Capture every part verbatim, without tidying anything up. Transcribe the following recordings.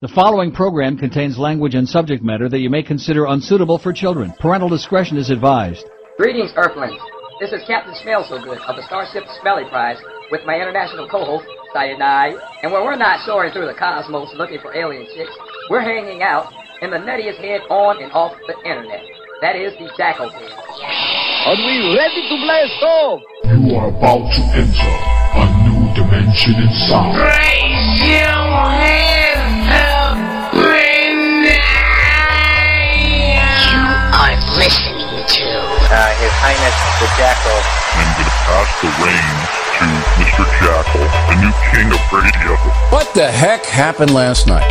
The following program contains language and subject matter that you may consider unsuitable for children. Parental discretion is advised. Greetings, Earthlings. This is Captain Smell So Good of the Starship Smelly Prize with my international co-host, Sayonai. And when we're not soaring through the cosmos looking for alien chicks, we're hanging out in the nuttiest head on and off the internet. That is the Jackal head. Are we ready to blast off? You are about to enter a new dimension in sound. Raise your hand! Listening to uh, His Highness the Jackal. I'm going to pass the reins to Mister Jackal, the new king of radio. What the heck happened last night?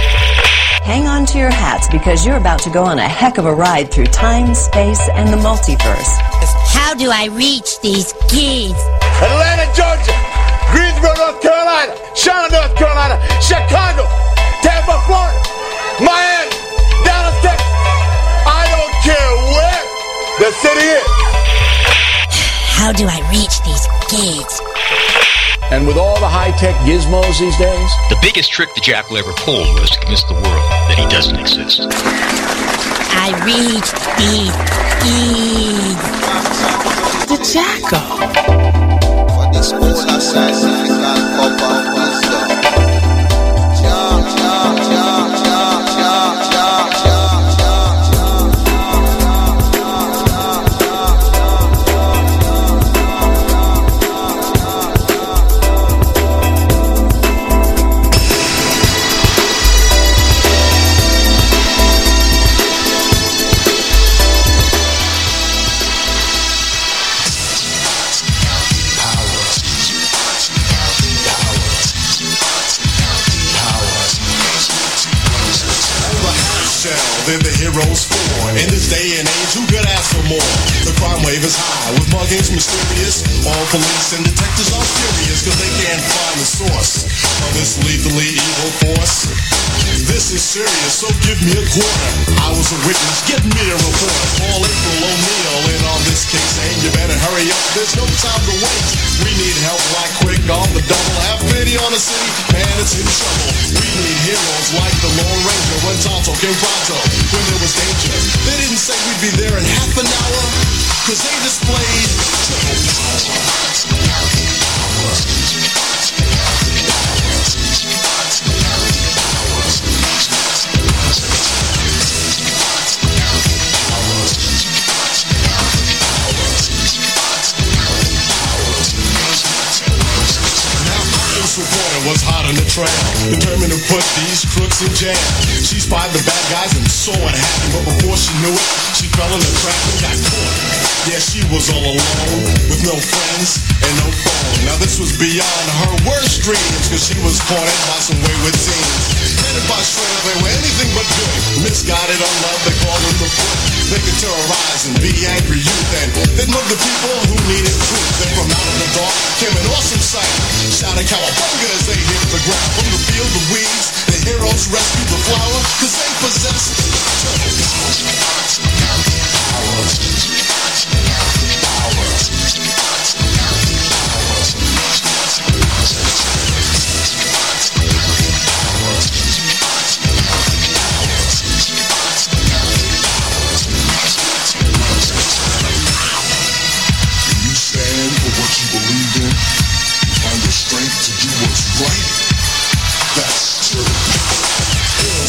Hang on to your hats because you're about to go on a heck of a ride through time, space, and the multiverse. How do I reach these kids? Atlanta, Georgia, Greensboro, North Carolina, Charlotte, North Carolina, Chicago, Tampa, Florida, Miami, Dallas, Texas. I don't care where. The city is. How do I reach these kids? And with all the high-tech gizmos these days? The biggest trick the Jackal ever pulled was to convince the world that he doesn't exist. I reach these kids. The Jackal. For this polar science, heroes born. In this day and age, who could ask for more? The crime wave is high, with muggings mysterious. All police and detectives are furious, cause they can't find the source of this lethally evil force. This is serious, so give me a quarter. I was a witness, give me a report. Paul April O'Neil in on this case, and you better hurry up, there's no time to wait. We need help right quick on the double. Have pity on the city, man, it's in trouble. We need heroes like the Lone Ranger when Tonto came pronto. When there was danger, they didn't say we'd be there in half an hour, cause they displayed triple was hot on the trail, determined to put these crooks in jail. She spied the bad guys and saw it happen, but before she knew it, she fell in the trap and got caught. Yeah, she was all alone, with no friends and no phone. Now this was beyond her worst dreams, cause she was cornered by some wayward teens. Headed by Shredder, they were anything but good. Misguided on love, they called them the foot. They could terrorize and be angry youth, and they'd mug the people who needed truth. Then from out of the dark came an awesome sight, shouting cowabunga as they hit the ground. From the field of weeds, the heroes rescued the flower, cause they possess turtle powers. Do you stand for what you believe in? You find the strength to do what's right? That's true.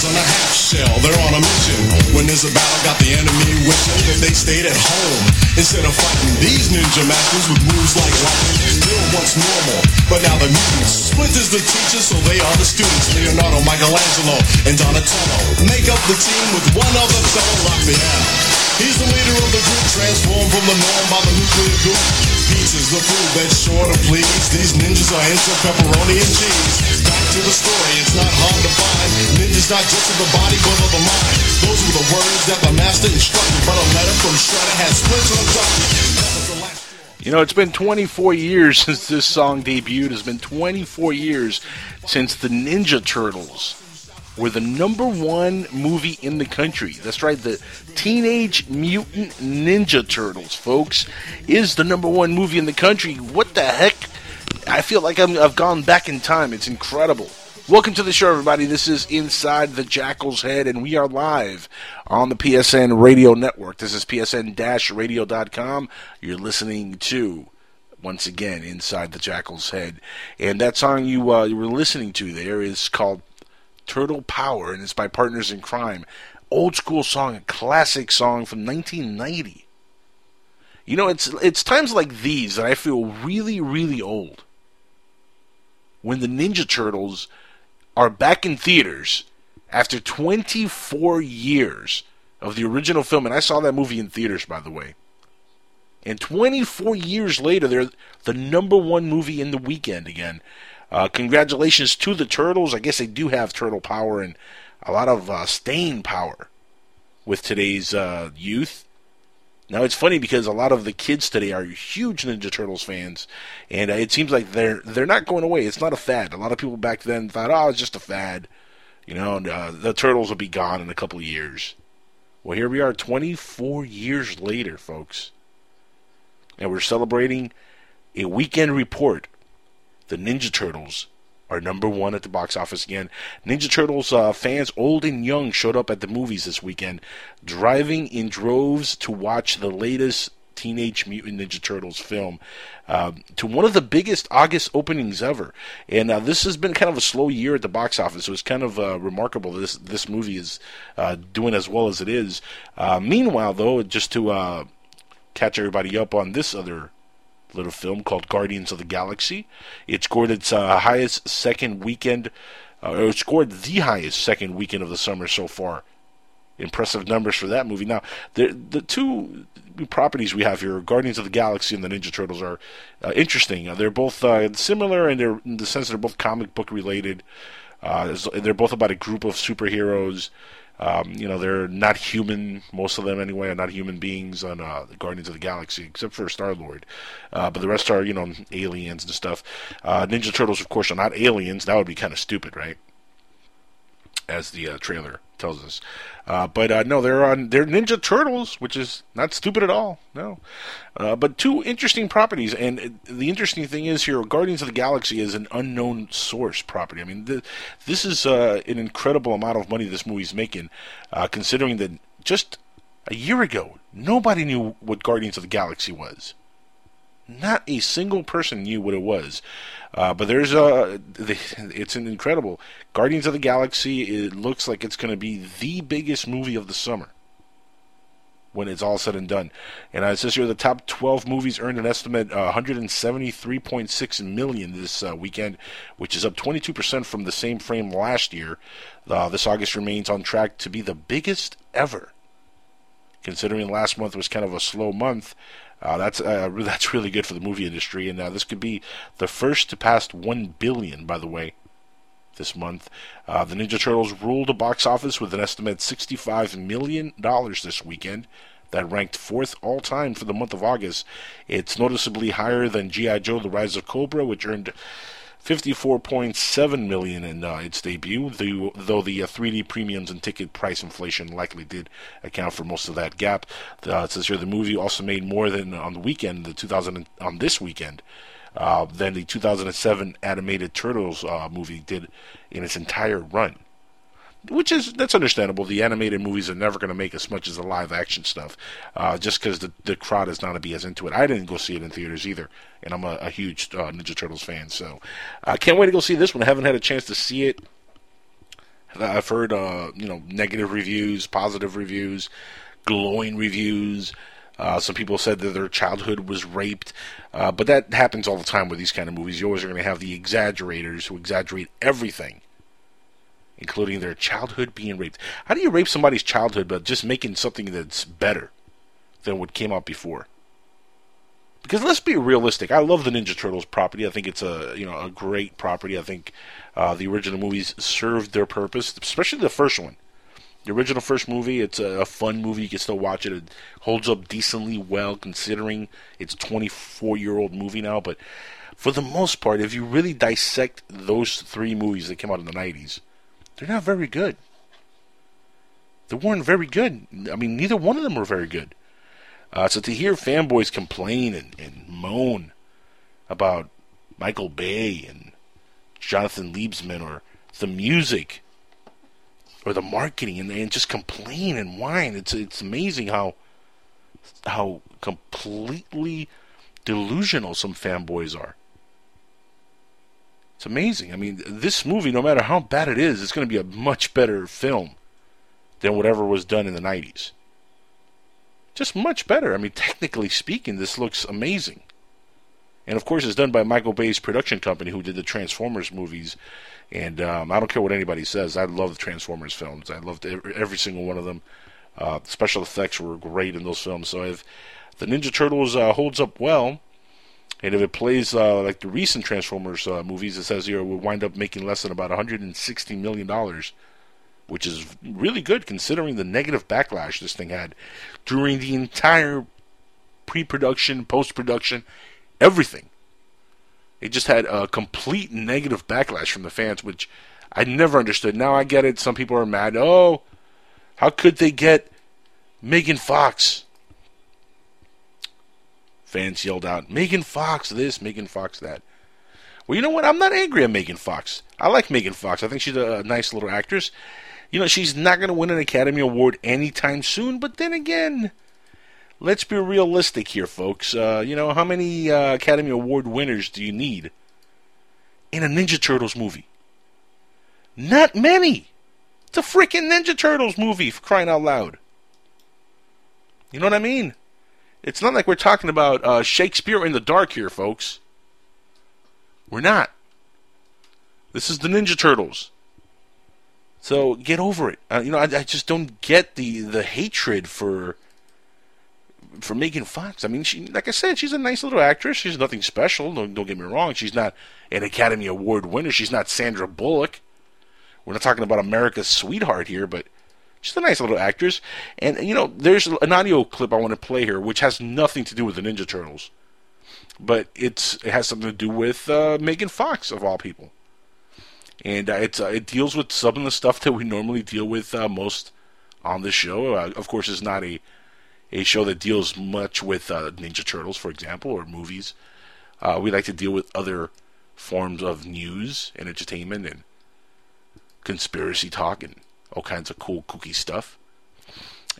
On a half shell, they're on a mission. When there's a battle, got the enemy wishing that they stayed at home instead of fighting these ninja masters with moves like lightning. They were once normal, but now they're mutants. Splinter's the teacher, so they are the students. Leonardo, Michelangelo, and Donatello make up the team with one other fellow, Raphael. He's the leader of the group, transformed from the norm by the nuclear group. Pizza's the food that's sure to please. These ninjas are into pepperoni and cheese. Back to the story, it's not hard to find. Ninjas not just of the body, but of the mind. Those were the words that the master instructed, but a letter from Shredder had splinter and doctor. You know, it's been twenty-four years since this song debuted. It's been twenty-four years since the Ninja Turtles were the number one movie in the country. That's right, the Teenage Mutant Ninja Turtles, folks, is the number one movie in the country. What the heck? I feel like I'm, I've gone back in time. It's incredible. Welcome to the show, everybody. This is Inside the Jackal's Head, and we are live on the P S N Radio Network. This is P S N radio dot com. You're listening to, once again, Inside the Jackal's Head. And that song you, uh, you were listening to there is called Turtle Power, and it's by Partners in Crime. Old school song, a classic song from nineteen ninety. You know, it's it's times like these that I feel really, really old. When the Ninja Turtles are back in theaters after twenty-four years of the original film, and I saw that movie in theaters, by the way. And twenty-four years later, they're the number one movie in the weekend again. Uh, congratulations to the Turtles. I guess they do have turtle power and a lot of uh, staying power with today's uh, youth. Now, it's funny because a lot of the kids today are huge Ninja Turtles fans, and it seems like they're they're not going away. It's not a fad. A lot of people back then thought, oh, it's just a fad. You know, and, uh, the Turtles will be gone in a couple of years. Well, here we are twenty-four years later, folks, and we're celebrating a weekend report. The Ninja Turtles are number one at the box office again. Ninja Turtles uh, fans, old and young, showed up at the movies this weekend, driving in droves to watch the latest Teenage Mutant Ninja Turtles film, uh, to one of the biggest August openings ever. And uh, this has been kind of a slow year at the box office, so it's kind of uh, remarkable this this movie is uh, doing as well as it is. Uh, meanwhile, though, just to uh, catch everybody up on this other little film called Guardians of the Galaxy. It scored its uh, highest second weekend, uh, or it scored the highest second weekend of the summer so far. Impressive numbers for that movie. Now, the the two properties we have here, Guardians of the Galaxy and the Ninja Turtles, are uh, interesting. Uh, they're both uh, similar, and they're in the sense they're both comic book related. Uh, they're both about a group of superheroes. Um, you know, they're not human, most of them anyway, are not human beings on uh, the Guardians of the Galaxy, except for Star-Lord. Uh, but the rest are, you know, aliens and stuff. Uh, Ninja Turtles, of course, are not aliens. That would be kind of stupid, right? As the uh, trailer tells us. Uh, but uh, no, they're on they're Ninja Turtles, which is not stupid at all, no. Uh, but two interesting properties, and the interesting thing is here, Guardians of the Galaxy is an unknown source property. I mean, th- this is uh, an incredible amount of money this movie's making, uh, considering that just a year ago, nobody knew what Guardians of the Galaxy was. Not a single person knew what it was, uh, but there's a. It's an incredible Guardians of the Galaxy. It looks like it's going to be the biggest movie of the summer when it's all said and done. And uh, it says here the top twelve movies earned an estimate uh, one hundred seventy-three point six million dollars this uh, weekend, which is up twenty-two percent from the same frame last year. Uh, this August remains on track to be the biggest ever, considering last month was kind of a slow month. Uh, that's uh, that's really good for the movie industry, and uh, this could be the first to pass one billion. By the way, this month, uh, the Ninja Turtles ruled the box office with an estimated sixty-five million dollars this weekend. That ranked fourth all time for the month of August. It's noticeably higher than G I. Joe: The Rise of Cobra, which earned fifty-four point seven million in uh, its debut. The, though the uh, three D premiums and ticket price inflation likely did account for most of that gap. Uh, it says here the movie also made more than on the weekend, the two thousand on this weekend, uh, than the two thousand and seven animated Turtles uh, movie did in its entire run. Which is that's understandable. The animated movies are never going to make as much as the live action stuff, uh, just because the the crowd is not going to be as into it. I didn't go see it in theaters either, and I'm a, a huge uh, Ninja Turtles fan, so I uh, can't wait to go see this one. I haven't had a chance to see it. I've heard uh, you know negative reviews, positive reviews, glowing reviews. Uh, some people said that their childhood was raped, uh, but that happens all the time with these kind of movies. You always are going to have the exaggerators who exaggerate everything, including their childhood being raped. How do you rape somebody's childhood by just making something that's better than what came out before? Because let's be realistic. I love the Ninja Turtles property. I think it's a you know a great property. I think uh, the original movies served their purpose, especially the first one. The original first movie, it's a, a fun movie. You can still watch it. It holds up decently well considering it's a twenty-four-year-old movie now. But for the most part, if you really dissect those three movies that came out in the nineties, they're not very good. They weren't very good. I mean, neither one of them were very good. Uh, so to hear fanboys complain and, and moan about Michael Bay and Jonathan Liebsman or the music or the marketing, and, and just complain and whine. It's it's amazing how how completely delusional some fanboys are. It's amazing. I mean, this movie, no matter how bad it is, it's going to be a much better film than whatever was done in the nineties. Just much better. I mean, technically speaking, this looks amazing. And of course, it's done by Michael Bay's production company, who did the Transformers movies. And um, I don't care what anybody says. I love the Transformers films. I loved every single one of them. Uh, special effects were great in those films. So if the Ninja Turtles uh, holds up well, and if it plays uh, like the recent Transformers uh, movies, it says here, we'll wind up making less than about one hundred sixty million dollars, which is really good considering the negative backlash this thing had during the entire pre-production, post-production, everything. It just had a complete negative backlash from the fans, which I never understood. Now I get it. Some people are mad. Oh, how could they get Megan Fox? Fans yelled out, Megan Fox this, Megan Fox that. Well, you know what? I'm not angry at Megan Fox. I like Megan Fox. I think she's a nice little actress. You know, she's not going to win an Academy Award anytime soon, but then again, let's be realistic here, folks. Uh, you know, how many uh, Academy Award winners do you need in a Ninja Turtles movie? Not many. It's a freaking Ninja Turtles movie, for crying out loud. You know what I mean? It's not like we're talking about uh, Shakespeare in the Dark here, folks. We're not. This is the Ninja Turtles. So get over it. Uh, you know, I, I just don't get the, the hatred for... for Megan Fox. I mean, she, like I said, she's a nice little actress. She's nothing special. Don't, don't get me wrong. She's not an Academy Award winner. She's not Sandra Bullock. We're not talking about America's sweetheart here, but she's a nice little actress. And, you know, there's an audio clip I want to play here, which has nothing to do with the Ninja Turtles. But it's it has something to do with uh, Megan Fox, of all people. And uh, it's uh, it deals with some of the stuff that we normally deal with uh, most on this show. Uh, of course, it's not a A show that deals much with uh, Ninja Turtles, for example, or movies. Uh, we like to deal with other forms of news and entertainment and conspiracy talk and all kinds of cool, kooky stuff.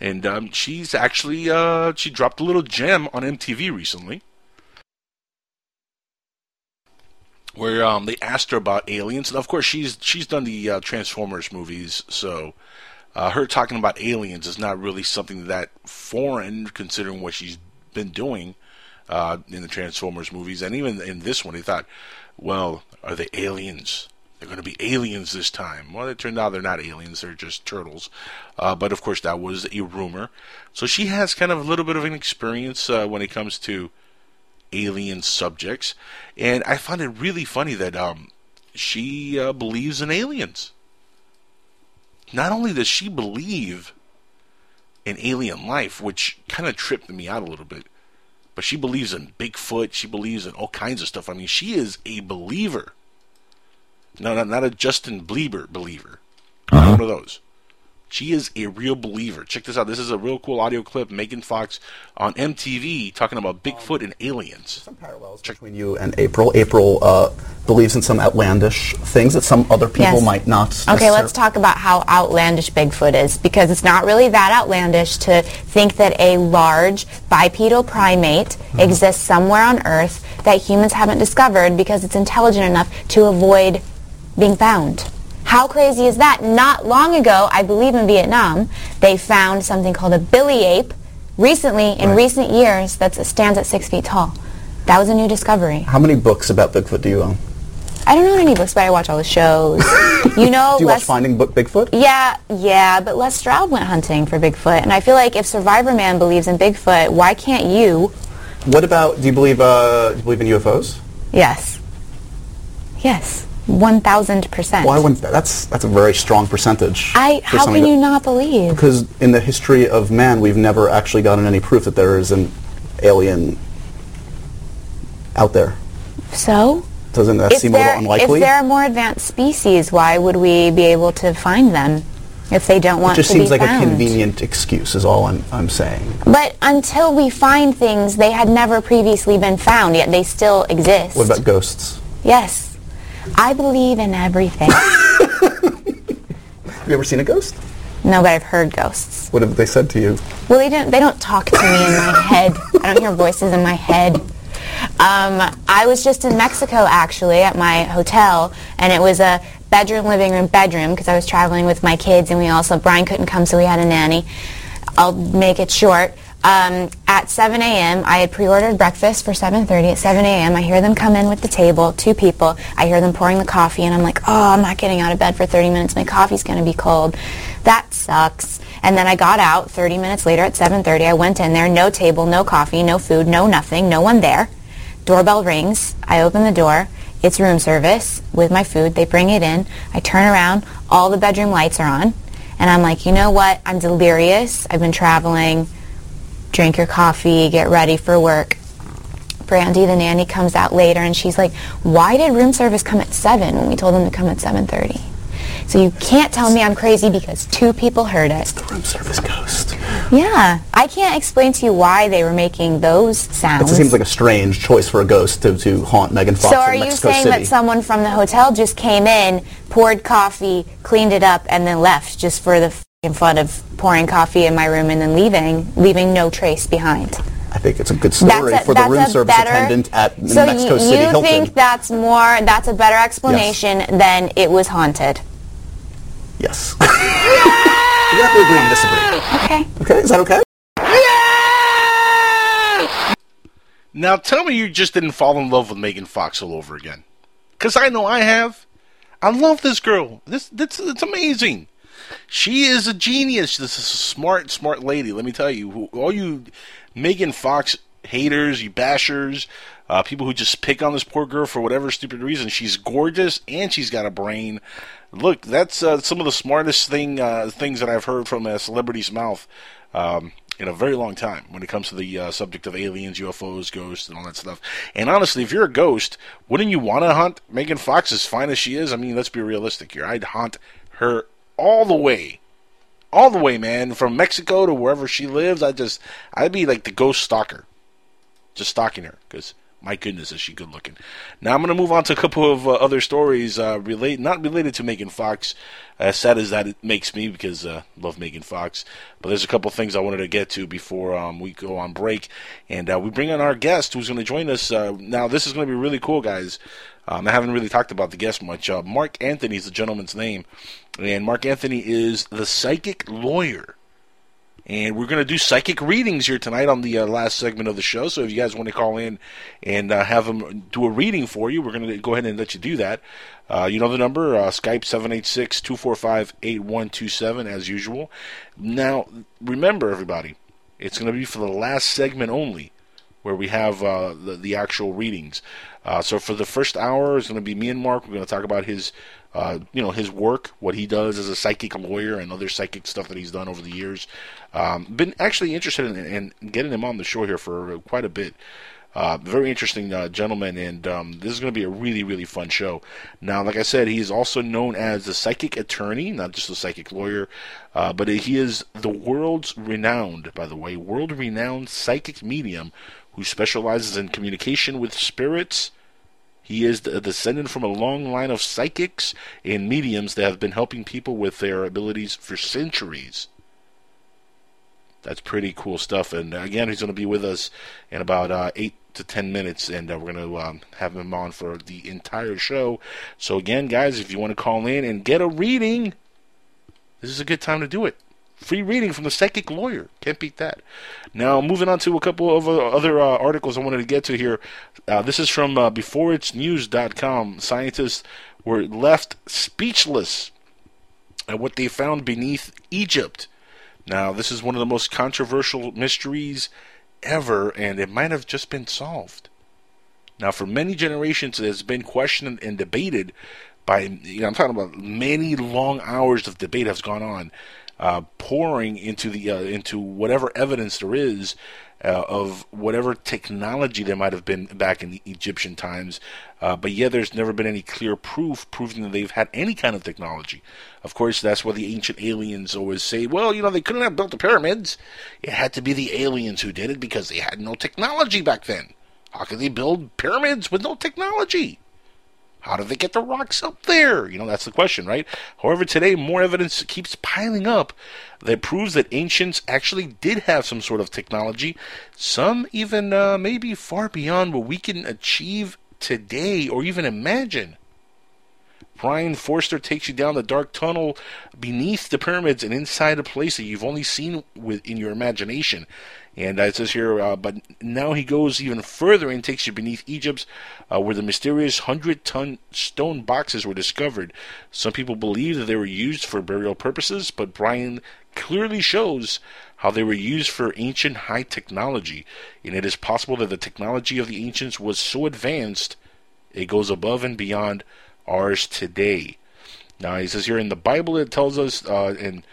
And um, she's actually, uh, she dropped a little gem on M T V recently, where um, they asked her about aliens. And of course, she's she's done the uh, Transformers movies, so... Uh, her talking about aliens is not really something that foreign, considering what she's been doing uh, in the Transformers movies. And even in this one, they thought, well, are they aliens? They're going to be aliens this time. Well, it turned out they're not aliens. They're just turtles. Uh, but, of course, that was a rumor. So she has kind of a little bit of an experience uh, when it comes to alien subjects. And I found it really funny that um, she uh, believes in aliens. Not only does she believe in alien life, which kind of tripped me out a little bit, but she believes in Bigfoot, she believes in all kinds of stuff. I mean, she is a believer. No, not, not a Justin Bieber believer. Uh-huh. One of those. She is a real believer. Check this out. This is a real cool audio clip. Megan Fox on M T V talking about Bigfoot and aliens. Some parallels Check. between you and April. April uh, believes in some outlandish things that some other people yes. might not. Okay, let's talk about how outlandish Bigfoot is, because it's not really that outlandish to think that a large bipedal primate mm-hmm. exists somewhere on Earth that humans haven't discovered because it's intelligent enough to avoid being found. How crazy is that? Not long ago, I believe in Vietnam, they found something called a billy ape recently, in right. recent years, that stands at six feet tall. That was a new discovery. How many books about Bigfoot do you own? I don't own any books, but I watch all the shows. You know, do you Les, watch Finding Bigfoot? Yeah, yeah, but Les Stroud went hunting for Bigfoot, and I feel like if Survivor Man believes in Bigfoot, why can't you? What about, do you believe, uh, do you believe in U F Os? Yes. Yes. One thousand percent. Why wouldn't that? That's that's a very strong percentage. I how can you not believe? Because in the history of man, we've never actually gotten any proof that there is an alien out there. So doesn't that seem a little unlikely? If there are more advanced species, why would we be able to find them if they don't want to be found? It just seems like a convenient excuse, is all I'm I'm saying. But until we find things, they had never previously been found, yet they still exist. What about ghosts? Yes. I believe in everything. Have you ever seen a ghost? No, but I've heard ghosts. What have they said to you? Well, they don't, they don't talk to me in my head. I don't hear voices in my head. Um, I was just in Mexico, actually, at my hotel, and it was a bedroom, living room, bedroom, because I was traveling with my kids, and we also, Brian couldn't come, so we had a nanny. I'll make it short. Um, at seven a.m., I had pre-ordered breakfast for seven thirty. At seven a.m., I hear them come in with the table, two people. I hear them pouring the coffee, and I'm like, oh, I'm not getting out of bed for thirty minutes. My coffee's going to be cold. That sucks. And then I got out thirty minutes later at seven thirty. I went in there, no table, no coffee, no food, no nothing, no one there. Doorbell rings. I open the door. It's room service with my food. They bring it in. I turn around. All the bedroom lights are on. And I'm like, you know what? I'm delirious. I've been traveling. Drink your coffee, get ready for work. Brandy, the nanny, comes out later, and she's like, why did room service come at seven when we told them to come at seven thirty? So you can't tell me I'm crazy because two people heard it. It's the room service ghost. Yeah. I can't explain to you why they were making those sounds. It seems like a strange choice for a ghost to, to haunt Megan Fox in Mexico City. So are you saying that someone from the hotel just came in, poured coffee, cleaned it up, and then left just for the in front of pouring coffee in my room and then leaving, leaving no trace behind? I think it's a good story a, for the room service better, attendant at so Mexico you, City Hilton. So you think that's more, that's a better explanation yes. than it was haunted? Yes. You have to agree and disagree. Okay. Okay, is that okay? Yeah! Now tell me you just didn't fall in love with Megan Fox all over again. Because I know I have. I love this girl. This, this, it's amazing. She is a genius. This is a smart, smart lady. Let me tell you, all you Megan Fox haters, you bashers, uh, people who just pick on this poor girl for whatever stupid reason, she's gorgeous and she's got a brain. Look, that's uh, some of the smartest thing uh, things that I've heard from a celebrity's mouth um, in a very long time when it comes to the uh, subject of aliens, U F Os, ghosts, and all that stuff. And honestly, if you're a ghost, wouldn't you want to hunt Megan Fox as fine as she is? I mean, let's be realistic here. I'd haunt her all the way, all the way, man, from Mexico to wherever she lives. I just, I'd be like the ghost stalker, just stalking her, because my goodness, is she good looking. Now I'm going to move on to a couple of uh, other stories, uh, relate, not related to Megan Fox, as sad as that it makes me, because I uh, love Megan Fox, but there's a couple things I wanted to get to before um, we go on break, and uh, we bring on our guest who's going to join us. Uh, now this is going to be really cool, guys. Um, I haven't really talked about the guest much. Uh, Mark Anthony is the gentleman's name. And Mark Anthony is the psychic lawyer. And we're going to do psychic readings here tonight on the uh, last segment of the show. So if you guys want to call in and uh, have him do a reading for you, we're going to go ahead and let you do that. Uh, you know the number, uh, Skype seven eight six, two four five, eight one two seven as usual. Now, remember everybody, it's going to be for the last segment only, where we have uh, the, the actual readings. Uh, so for the first hour, it's going to be me and Mark. We're going to talk about his, uh, you know, his work, what he does as a psychic lawyer, and other psychic stuff that he's done over the years. Um, been actually interested in, in getting him on the show here for quite a bit. Uh, very interesting uh, gentleman, and um, this is going to be a really, really fun show. Now, like I said, he is also known as the psychic attorney, not just a psychic lawyer, uh, but he is the world's renowned, by the way, world-renowned psychic medium who specializes in communication with spirits. He is a descendant from a long line of psychics and mediums that have been helping people with their abilities for centuries. That's pretty cool stuff. And again, he's going to be with us in about uh, eight to ten minutes, and uh, we're going to um, have him on for the entire show. So again, guys, if you want to call in and get a reading, this is a good time to do it. Free reading from the psychic lawyer. Can't beat that. Now, moving on to a couple of other uh, articles I wanted to get to here. Uh, this is from uh, Before It's News dot com. Scientists were left speechless at what they found beneath Egypt. Now, this is one of the most controversial mysteries ever, and it might have just been solved. Now, for many generations, it has been questioned and debated by, you know, I'm talking about many long hours of debate has gone on. Uh, pouring into the uh, into whatever evidence there is uh, of whatever technology there might have been back in the Egyptian times, uh, but yeah, there's never been any clear proof proving that they've had any kind of technology. Of course, that's what the ancient aliens always say. Well, you know, they couldn't have built the pyramids. It had to be the aliens who did it because they had no technology back then. How could they build pyramids with no technology? How did they get the rocks up there? You know, that's the question, right? However, today more evidence keeps piling up that proves that ancients actually did have some sort of technology, some even uh, maybe far beyond what we can achieve today or even imagine. Brian Forster takes you down the dark tunnel beneath the pyramids and inside a place that you've only seen with in your imagination. And uh, it says here, uh, but now he goes even further and takes you beneath Egypt, uh, where the mysterious hundred-ton stone boxes were discovered. Some people believe that they were used for burial purposes, but Brian clearly shows how they were used for ancient high technology. And it is possible that the technology of the ancients was so advanced, it goes above and beyond ours today. Now he says here in the Bible it tells us, uh, and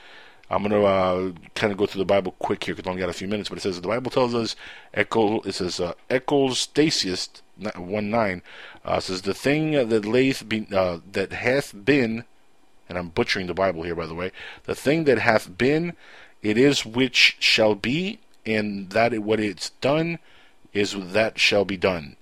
I'm going to uh, kind of go through the Bible quick here because I only got a few minutes, but it says the Bible tells us, echo, it says uh, Ecclesiastes one nine uh, says the thing that layeth be, uh, that hath been, and I'm butchering the Bible here by the way, the thing that hath been, it is which shall be, and that it, what it's done is that shall be done.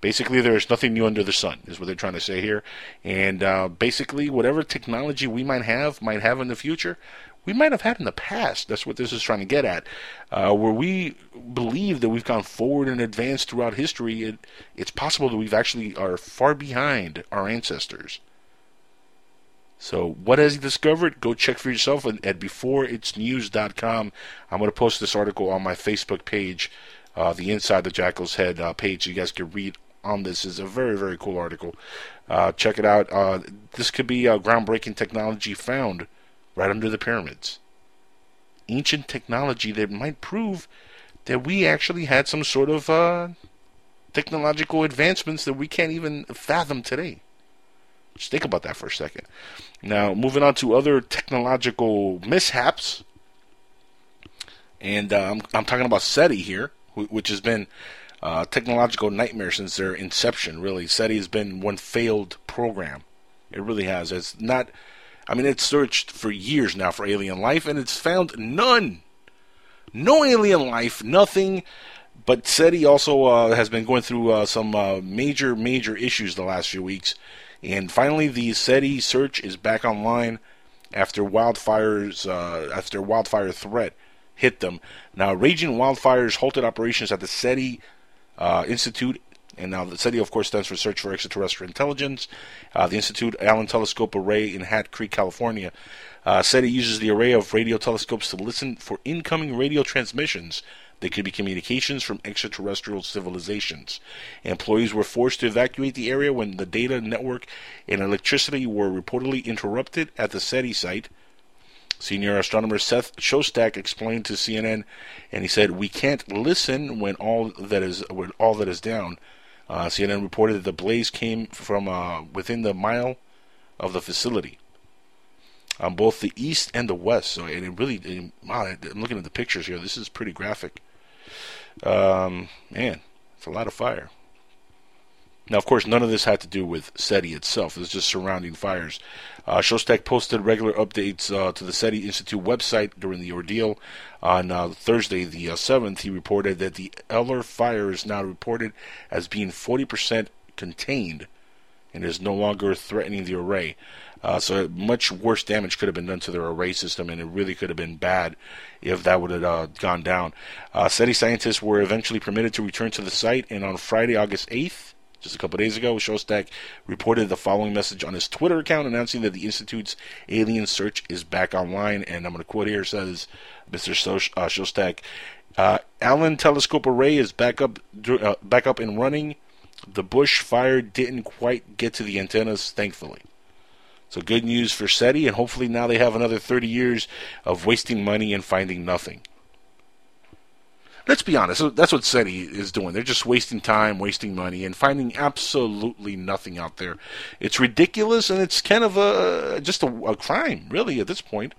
Basically, there is nothing new under the sun, is what they're trying to say here. And uh, basically, whatever technology we might have, might have in the future, we might have had in the past. That's what this is trying to get at. Uh, where we believe that we've gone forward and advanced throughout history, it, it's possible that we've actually are far behind our ancestors. So what has he discovered? Go check for yourself at, at Before It's News dot com. I'm going to post this article on my Facebook page, uh, the Inside the Jackal's Head uh, page, so you guys can read on this. Is a very, very cool article. Uh, check it out. Uh, this could be uh, groundbreaking technology found right under the pyramids. Ancient technology that might prove that we actually had some sort of uh, technological advancements that we can't even fathom today. Just think about that for a second. Now, moving on to other technological mishaps. And uh, I'm, I'm talking about SETI here, which has been Uh, technological nightmare since their inception, really. SETI has been one failed program. It really has. It's not, I mean, it's searched for years now for alien life, and it's found none. No alien life, nothing. But SETI also uh, has been going through uh, some uh, major, major issues the last few weeks. And finally, the SETI search is back online after wildfires, uh, after wildfire threat hit them. Now, raging wildfires halted operations at the SETI Uh, Institute, and now the SETI, of course, stands for Search for Extraterrestrial Intelligence. Uh, the Institute, Allen Telescope Array in Hat Creek, California. Uh, SETI uses the array of radio telescopes to listen for incoming radio transmissions that could be communications from extraterrestrial civilizations. Employees were forced to evacuate the area when the data, network, and electricity were reportedly interrupted at the SETI site. Senior astronomer Seth Shostak explained to C N N, and he said, "We can't listen when all that is when all that is down." Uh, C N N reported that the blaze came from uh, within the mile of the facility, on both the east and the west. So, and it really, it, wow, I'm looking at the pictures here. This is pretty graphic. Um, man, it's a lot of fire. Now, of course, none of this had to do with SETI itself. It was just surrounding fires. Uh, Shostak posted regular updates uh, to the SETI Institute website during the ordeal. On uh, Thursday, the uh, seventh, he reported that the Eller fire is now reported as being forty percent contained and is no longer threatening the array. Uh, so much worse damage could have been done to their array system, and it really could have been bad if that would have uh, gone down. Uh, SETI scientists were eventually permitted to return to the site, and on Friday, August eighth, just a couple days ago, Shostak reported the following message on his Twitter account announcing that the Institute's alien search is back online. And I'm going to quote here, says Mister Shostak, uh, Allen Telescope Array is back up, uh, back up and running. The bush fire didn't quite get to the antennas, thankfully. So good news for SETI, and hopefully now they have another thirty years of wasting money and finding nothing. Let's be honest, that's what SETI is doing. They're just wasting time, wasting money, and finding absolutely nothing out there. It's ridiculous, and it's kind of a, just a, a crime, really, at this point.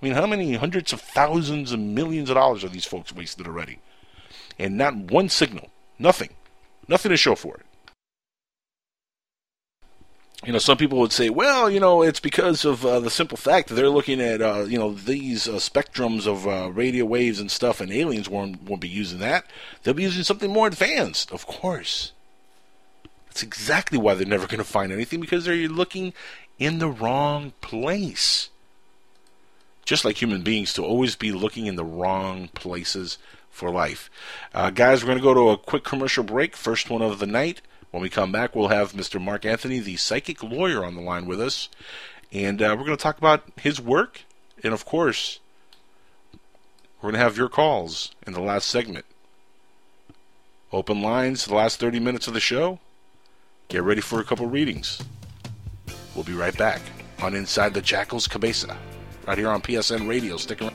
I mean, how many hundreds of thousands and millions of dollars are these folks wasted already? And not one signal. Nothing. Nothing to show for it. You know, some people would say, well, you know, it's because of uh, the simple fact that they're looking at, uh, you know, these uh, spectrums of uh, radio waves and stuff, and aliens won't, won't be using that. They'll be using something more advanced, of course. That's exactly why they're never going to find anything, because they're looking in the wrong place. Just like human beings, to always be looking in the wrong places for life. Uh, guys, we're going to go to a quick commercial break, first one of the night. When we come back, we'll have Mister Mark Anthony, the psychic lawyer, on the line with us. And uh, we're going to talk about his work. And, of course, we're going to have your calls in the last segment. Open lines the last thirty minutes of the show. Get ready for a couple readings. We'll be right back on Inside the Jackal's Cabeza, right here on P S N Radio. Stick around.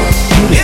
Put a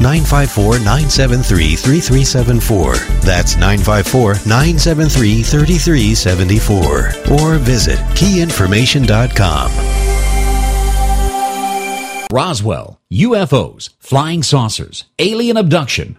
nine five four, nine seven three, three three seven four. That's nine five four, nine seven three, three three seven four. Or visit key information dot com. Roswell, U F Os, flying saucers, alien abduction.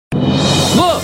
Look,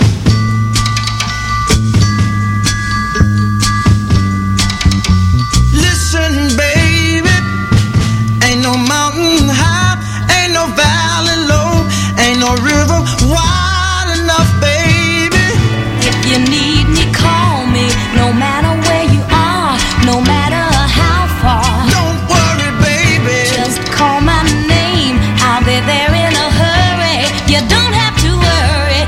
Listen, baby, ain't no mountain high, ain't no valley low, ain't no river wide enough, baby. If you need me, call me, no matter where you are, no matter how far. Don't worry, baby, just call my name, I'll be there in a hurry. You don't have to worry,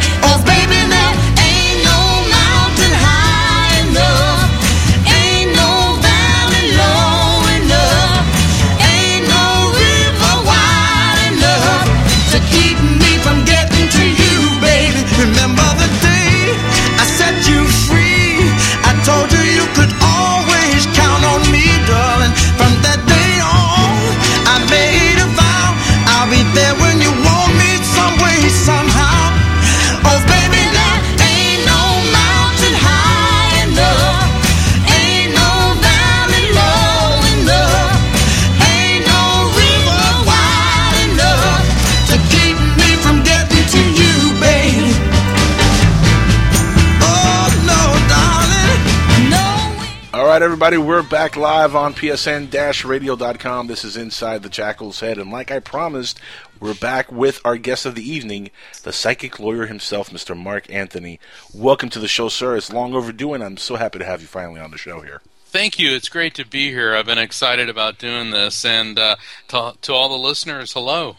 everybody. We're back live on P S N radio dot com. This is Inside the Jackal's Head. And like I promised, we're back with our guest of the evening, the psychic lawyer himself, Mister Mark Anthony. Welcome to the show, sir. It's long overdue, and I'm so happy to have you finally on the show here. Thank you. It's great to be here. I've been excited about doing this. And uh, to, to all the listeners, hello.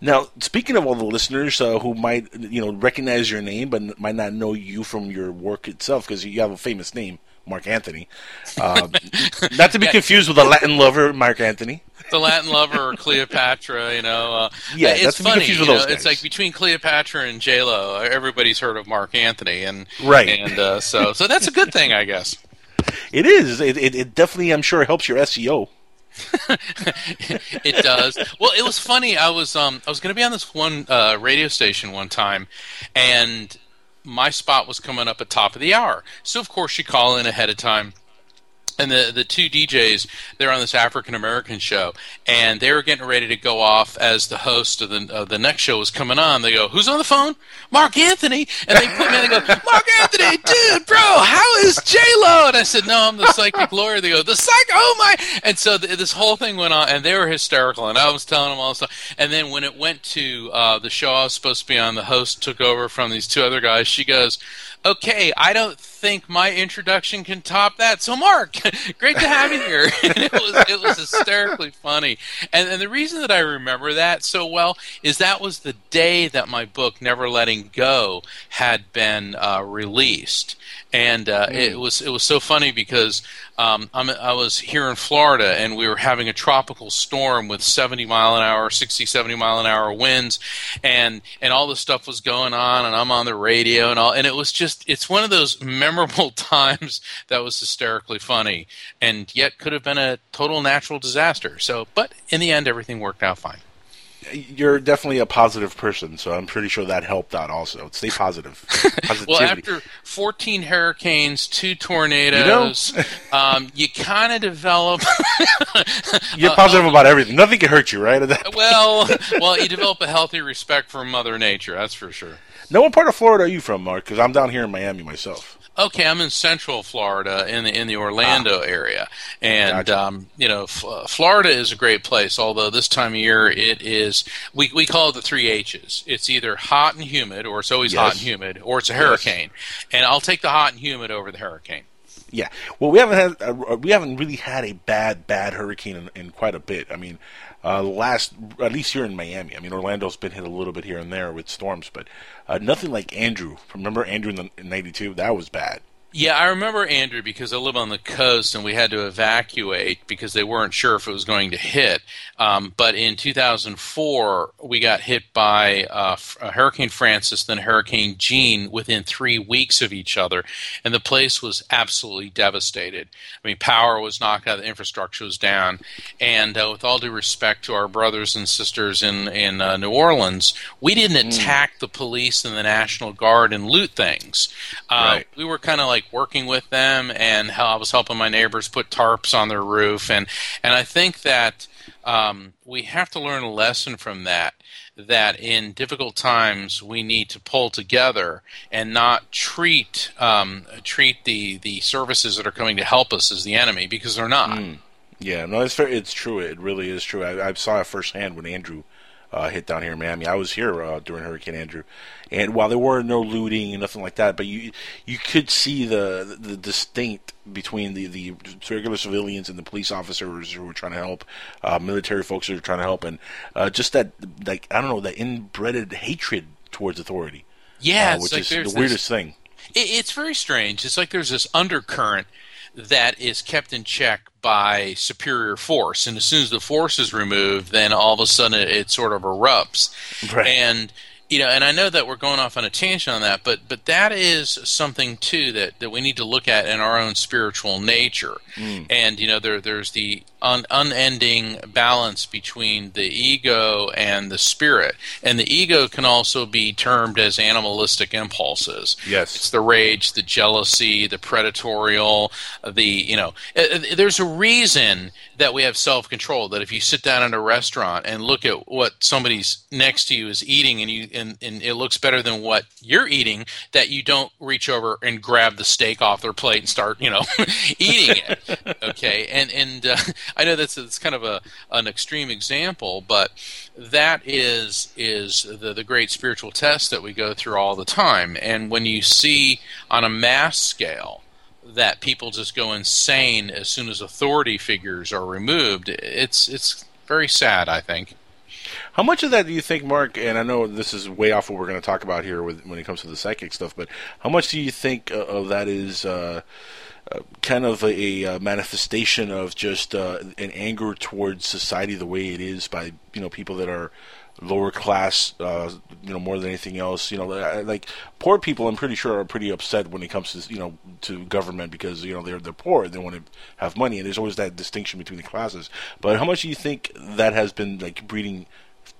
Now, speaking of all the listeners uh, who might, you know, recognize your name but might not know you from your work itself, because you have a famous name, Mark Anthony. Uh, not to be yeah. confused with the Latin lover, Mark Anthony. The Latin lover or Cleopatra, you know. Uh, yeah, it's not to funny. Be confused with those know, it's like between Cleopatra and J-Lo, everybody's heard of Mark Anthony, and right, and uh, so so that's a good thing, I guess. It is. It, it, it definitely, I'm sure, helps your S E O. It does. Well, it was funny. I was um I was going to be on this one uh, radio station one time, and my spot was coming up at top of the hour. So of course you call in ahead of time. And the the two D Js, they're on this African American show, and they were getting ready to go off as the host of the uh, the next show was coming on. They go, "Who's on the phone? Mark Anthony." And they put me on. They go, "Mark Anthony, dude, bro, how is J Lo?" And I said, "No, I'm the psychic lawyer." They go, "The psych, oh my!" And so th- this whole thing went on, and they were hysterical, and I was telling them all this stuff. And then when it went to uh, the show I was supposed to be on, the host took over from these two other guys. She goes, "Okay, I don't think my introduction can top that. So, Mark, great to have you here." It was it was hysterically funny. And, and the reason that I remember that so well is that was the day that my book, Never Letting Go, had been uh, released. And uh, mm. it was it was so funny because um, I'm, I was here in Florida, and we were having a tropical storm with seventy mile an hour, sixty, seventy mile an hour winds, and and all this stuff was going on, and I'm on the radio and all, and it was just it's one of those memorable times that was hysterically funny, and yet could have been a total natural disaster. So, but in the end, everything worked out fine. You're definitely a positive person, so I'm pretty sure that helped out also. Stay positive. Well, after fourteen hurricanes, two tornadoes, you, know? um, you kind of develop... You're positive uh, about everything. Nothing can hurt you, right? well, well, you develop a healthy respect for Mother Nature, that's for sure. Now, what part of Florida are you from, Mark? Because I'm down here in Miami myself. Okay, I'm in Central Florida, in the in the Orlando ah. area, and gotcha. um, you know, F- Florida is a great place. Although this time of year, it is we we call it the three H's. It's either hot and humid, or it's always yes. hot and humid, or it's a hurricane. Yes. And I'll take the hot and humid over the hurricane. Yeah, well, we haven't had uh, we haven't really had a bad bad hurricane in, in quite a bit. I mean, uh, last at least here in Miami. I mean, Orlando's been hit a little bit here and there with storms, but uh, nothing like Andrew. Remember Andrew in ninety-two? That was bad. Yeah, I remember Andrew because I live on the coast and we had to evacuate because they weren't sure if it was going to hit. Um, but in two thousand four, we got hit by uh, Hurricane Francis, then Hurricane Jean within three weeks of each other. And the place was absolutely devastated. I mean, power was knocked out, the infrastructure was down. And uh, with all due respect to our brothers and sisters in, in uh, New Orleans, we didn't attack the police and the National Guard and loot things. Uh, right. We were kind of like working with them, and how I was helping my neighbors put tarps on their roof, and and I think that um, we have to learn a lesson from that. That in difficult times we need to pull together and not treat um, treat the the services that are coming to help us as the enemy, because they're not. Mm. Yeah, no, it's fair. It's true. It really is true. I, I saw it firsthand when Andrew uh, hit down here in Miami. I was here uh, during Hurricane Andrew. And while there were no looting and nothing like that, but you you could see the the distinct between the, the regular civilians and the police officers who were trying to help, uh, military folks who were trying to help, and uh, just that, like, I don't know, that inbred hatred towards authority. Yeah, uh, which like is the weirdest this, thing. It, it's very strange. It's like there's this undercurrent that is kept in check by superior force, and as soon as the force is removed, then all of a sudden it, it sort of erupts. Right. And you know, and I know that we're going off on a tangent on that, but but that is something too that, that we need to look at in our own spiritual nature. Mm. And you know, there there's the un, unending balance between the ego and the spirit, and the ego can also be termed as animalistic impulses. Yes, it's the rage, the jealousy, the predatorial, the you know. There's a reason that we have self-control. That if you sit down in a restaurant and look at what somebody's next to you is eating, and you and, and it looks better than what you're eating, that you don't reach over and grab the steak off their plate and start, you know, eating it. Okay, and and uh, I know that's it's kind of a an extreme example, but that is is the the great spiritual test that we go through all the time. And when you see on a mass scale that people just go insane as soon as authority figures are removed, it's it's very sad, I think. How much of that do you think, Mark, and I know this is way off what we're going to talk about here with, when it comes to the psychic stuff, but how much do you think of that is uh, kind of a, a manifestation of just uh, an anger towards society the way it is by, you know, people that are lower class, uh, you know, more than anything else, you know, like poor people, I'm pretty sure are pretty upset when it comes to, you know, to government because, you know, they're, they're poor, they want to have money. And there's always that distinction between the classes. But how much do you think that has been like breeding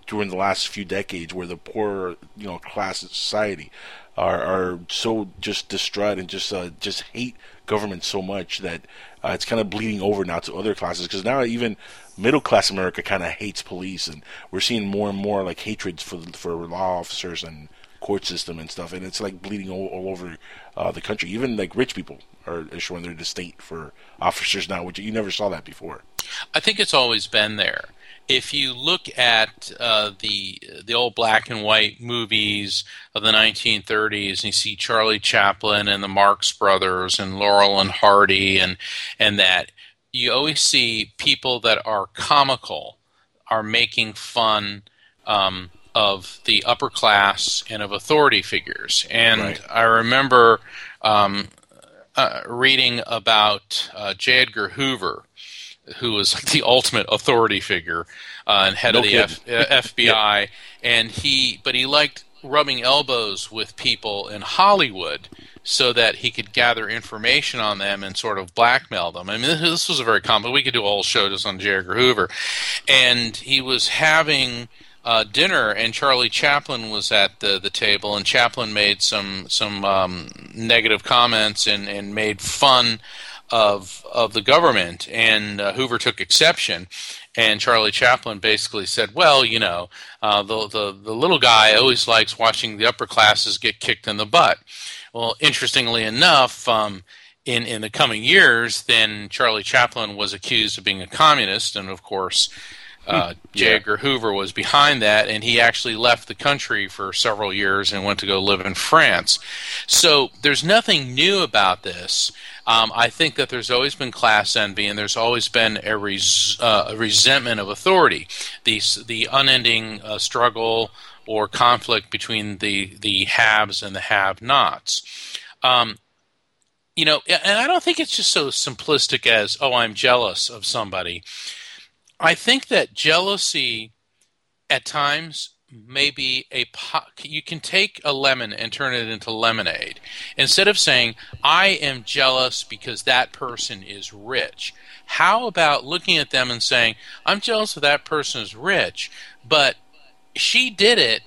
during the last few decades where the poorer, you know, class of society are, are so just distraught and just, uh, just hate government so much that uh, it's kind of bleeding over now to other classes? Because now even middle-class America kind of hates police, and we're seeing more and more like hatred for for law officers and court system and stuff, and it's like bleeding all, all over uh, the country. Even like rich people are showing their disdain for officers now, which you never saw that before. I think it's always been there. If you look at uh, the the old black and white movies of the nineteen thirties, and you see Charlie Chaplin and the Marx Brothers and Laurel and Hardy and and that, you always see people that are comical are making fun um, of the upper class and of authority figures. And right. I remember um, uh, reading about uh, J. Edgar Hoover, who was like the ultimate authority figure uh, and head no of the F- FBI, yeah. and he but he liked rubbing elbows with people in Hollywood so that he could gather information on them and sort of blackmail them. I mean, this was a very common. We could do a whole show just on J. Edgar Hoover. And he was having uh, dinner, and Charlie Chaplin was at the, the table, and Chaplin made some some um, negative comments and, and made fun of of the government, and uh, Hoover took exception. And Charlie Chaplin basically said, well, you know, uh, the, the the little guy always likes watching the upper classes get kicked in the butt. Well, interestingly enough, um, in, in the coming years, then Charlie Chaplin was accused of being a communist, and of course, uh, yeah. J. Edgar Hoover was behind that, and he actually left the country for several years and went to go live in France. So there's nothing new about this. Um, I think that there's always been class envy, and there's always been a, res- uh, a resentment of authority, the, the unending uh, struggle or conflict between the, the haves and the have-nots. Um, you know, and I don't think it's just so simplistic as, oh, I'm jealous of somebody. I think that jealousy at times may be a po- – you can take a lemon and turn it into lemonade. Instead of saying, I am jealous because that person is rich, how about looking at them and saying, I'm jealous of that person is rich, but – she did it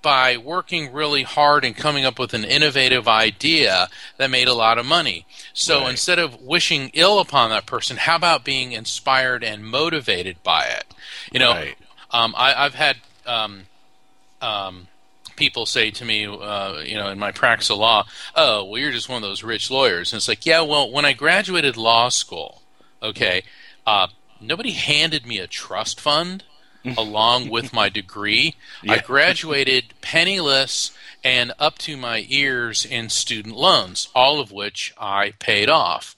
by working really hard and coming up with an innovative idea that made a lot of money. So right. Instead of wishing ill upon that person, how about being inspired and motivated by it? You know, right. um, I, I've had um, um, people say to me, uh, you know, in my practice of law, oh, well, you're just one of those rich lawyers. And it's like, yeah, well, when I graduated law school, okay, uh, nobody handed me a trust fund along with my degree. Yeah. I graduated penniless and up to my ears in student loans, all of which I paid off.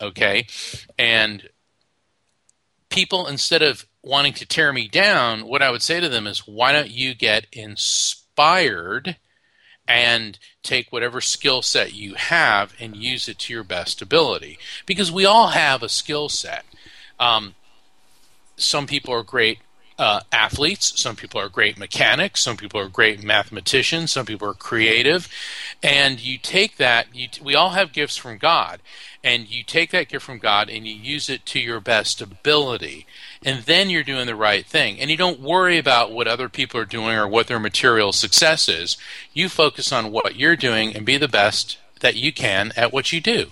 Okay? And people, instead of wanting to tear me down, what I would say to them is, why don't you get inspired and take whatever skill set you have and use it to your best ability? Because we all have a skill set. Um, some people are great Uh, athletes, some people are great mechanics, some people are great mathematicians, some people are creative, and you take that, you t- we all have gifts from God, and you take that gift from God and you use it to your best ability, and then you're doing the right thing, and you don't worry about what other people are doing or what their material success is. You focus on what you're doing and be the best that you can at what you do.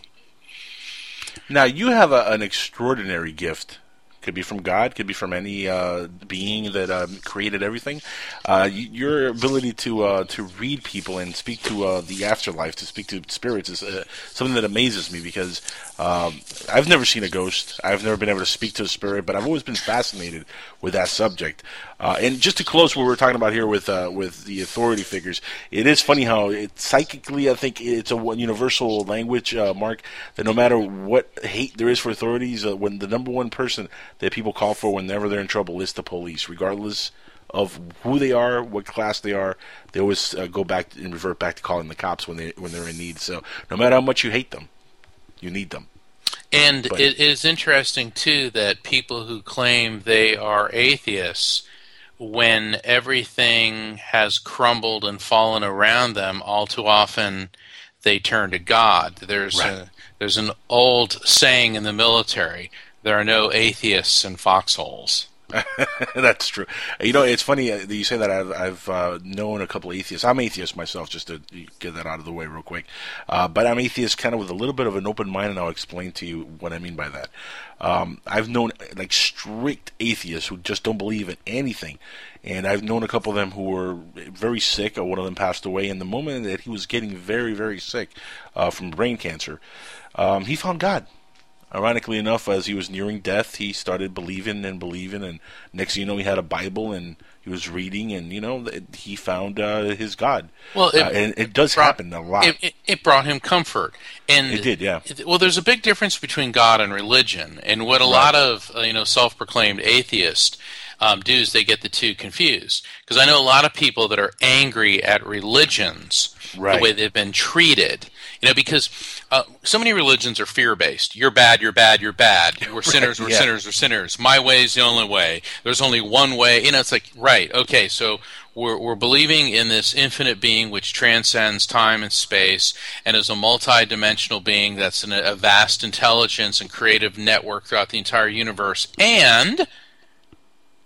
Now, you have a, an extraordinary gift Could be from God, could be from any uh, being that uh, created everything. Uh, your ability to uh, to read people and speak to uh, the afterlife, to speak to spirits, is uh, something that amazes me because um, I've never seen a ghost. I've never been able to speak to a spirit, but I've always been fascinated with that subject. Uh, and just to close what we're talking about here with uh, with the authority figures, it is funny how it, psychically, I think it's a universal language, uh, Mark, that no matter what hate there is for authorities, uh, when the number one person that people call for whenever they're in trouble is the police, regardless of who they are, what class they are. They always uh, go back and revert back to calling the cops when they when they're in need. So no matter how much you hate them, you need them. And but, it is interesting too that people who claim they are atheists, when everything has crumbled and fallen around them, all too often they turn to God. There's right. a, there's an old saying in the military. There are no atheists in foxholes. That's true. You know, it's funny that you say that. I've, I've uh, known a couple of atheists. I'm atheist myself, just to get that out of the way real quick. Uh, but I'm atheist kind of with a little bit of an open mind, and I'll explain to you what I mean by that. Um, I've known like strict atheists who just don't believe in anything. And I've known a couple of them who were very sick. One of them passed away. And the moment that he was getting very, very sick uh, from brain cancer, um, he found God. Ironically enough, as he was nearing death, he started believing and believing, and next thing you know, he had a Bible and he was reading, and you know, he found uh, his God. Well, it, uh, and it does it brought, happen a lot. It, it brought him comfort, and it did, yeah. Well, there's a big difference between God and religion, and what a right. lot of uh, you know self-proclaimed atheists um, do is they get the two confused. Because I know a lot of people that are angry at religions, right. the way they've been treated. You know, because uh, so many religions are fear-based. You're bad, you're bad, you're bad. We're sinners, we're yeah. sinners, we're sinners. My way is the only way. There's only one way. You know, it's like, right, okay, so we're, we're believing in this infinite being which transcends time and space and is a multidimensional being that's an, a vast intelligence and creative network throughout the entire universe. And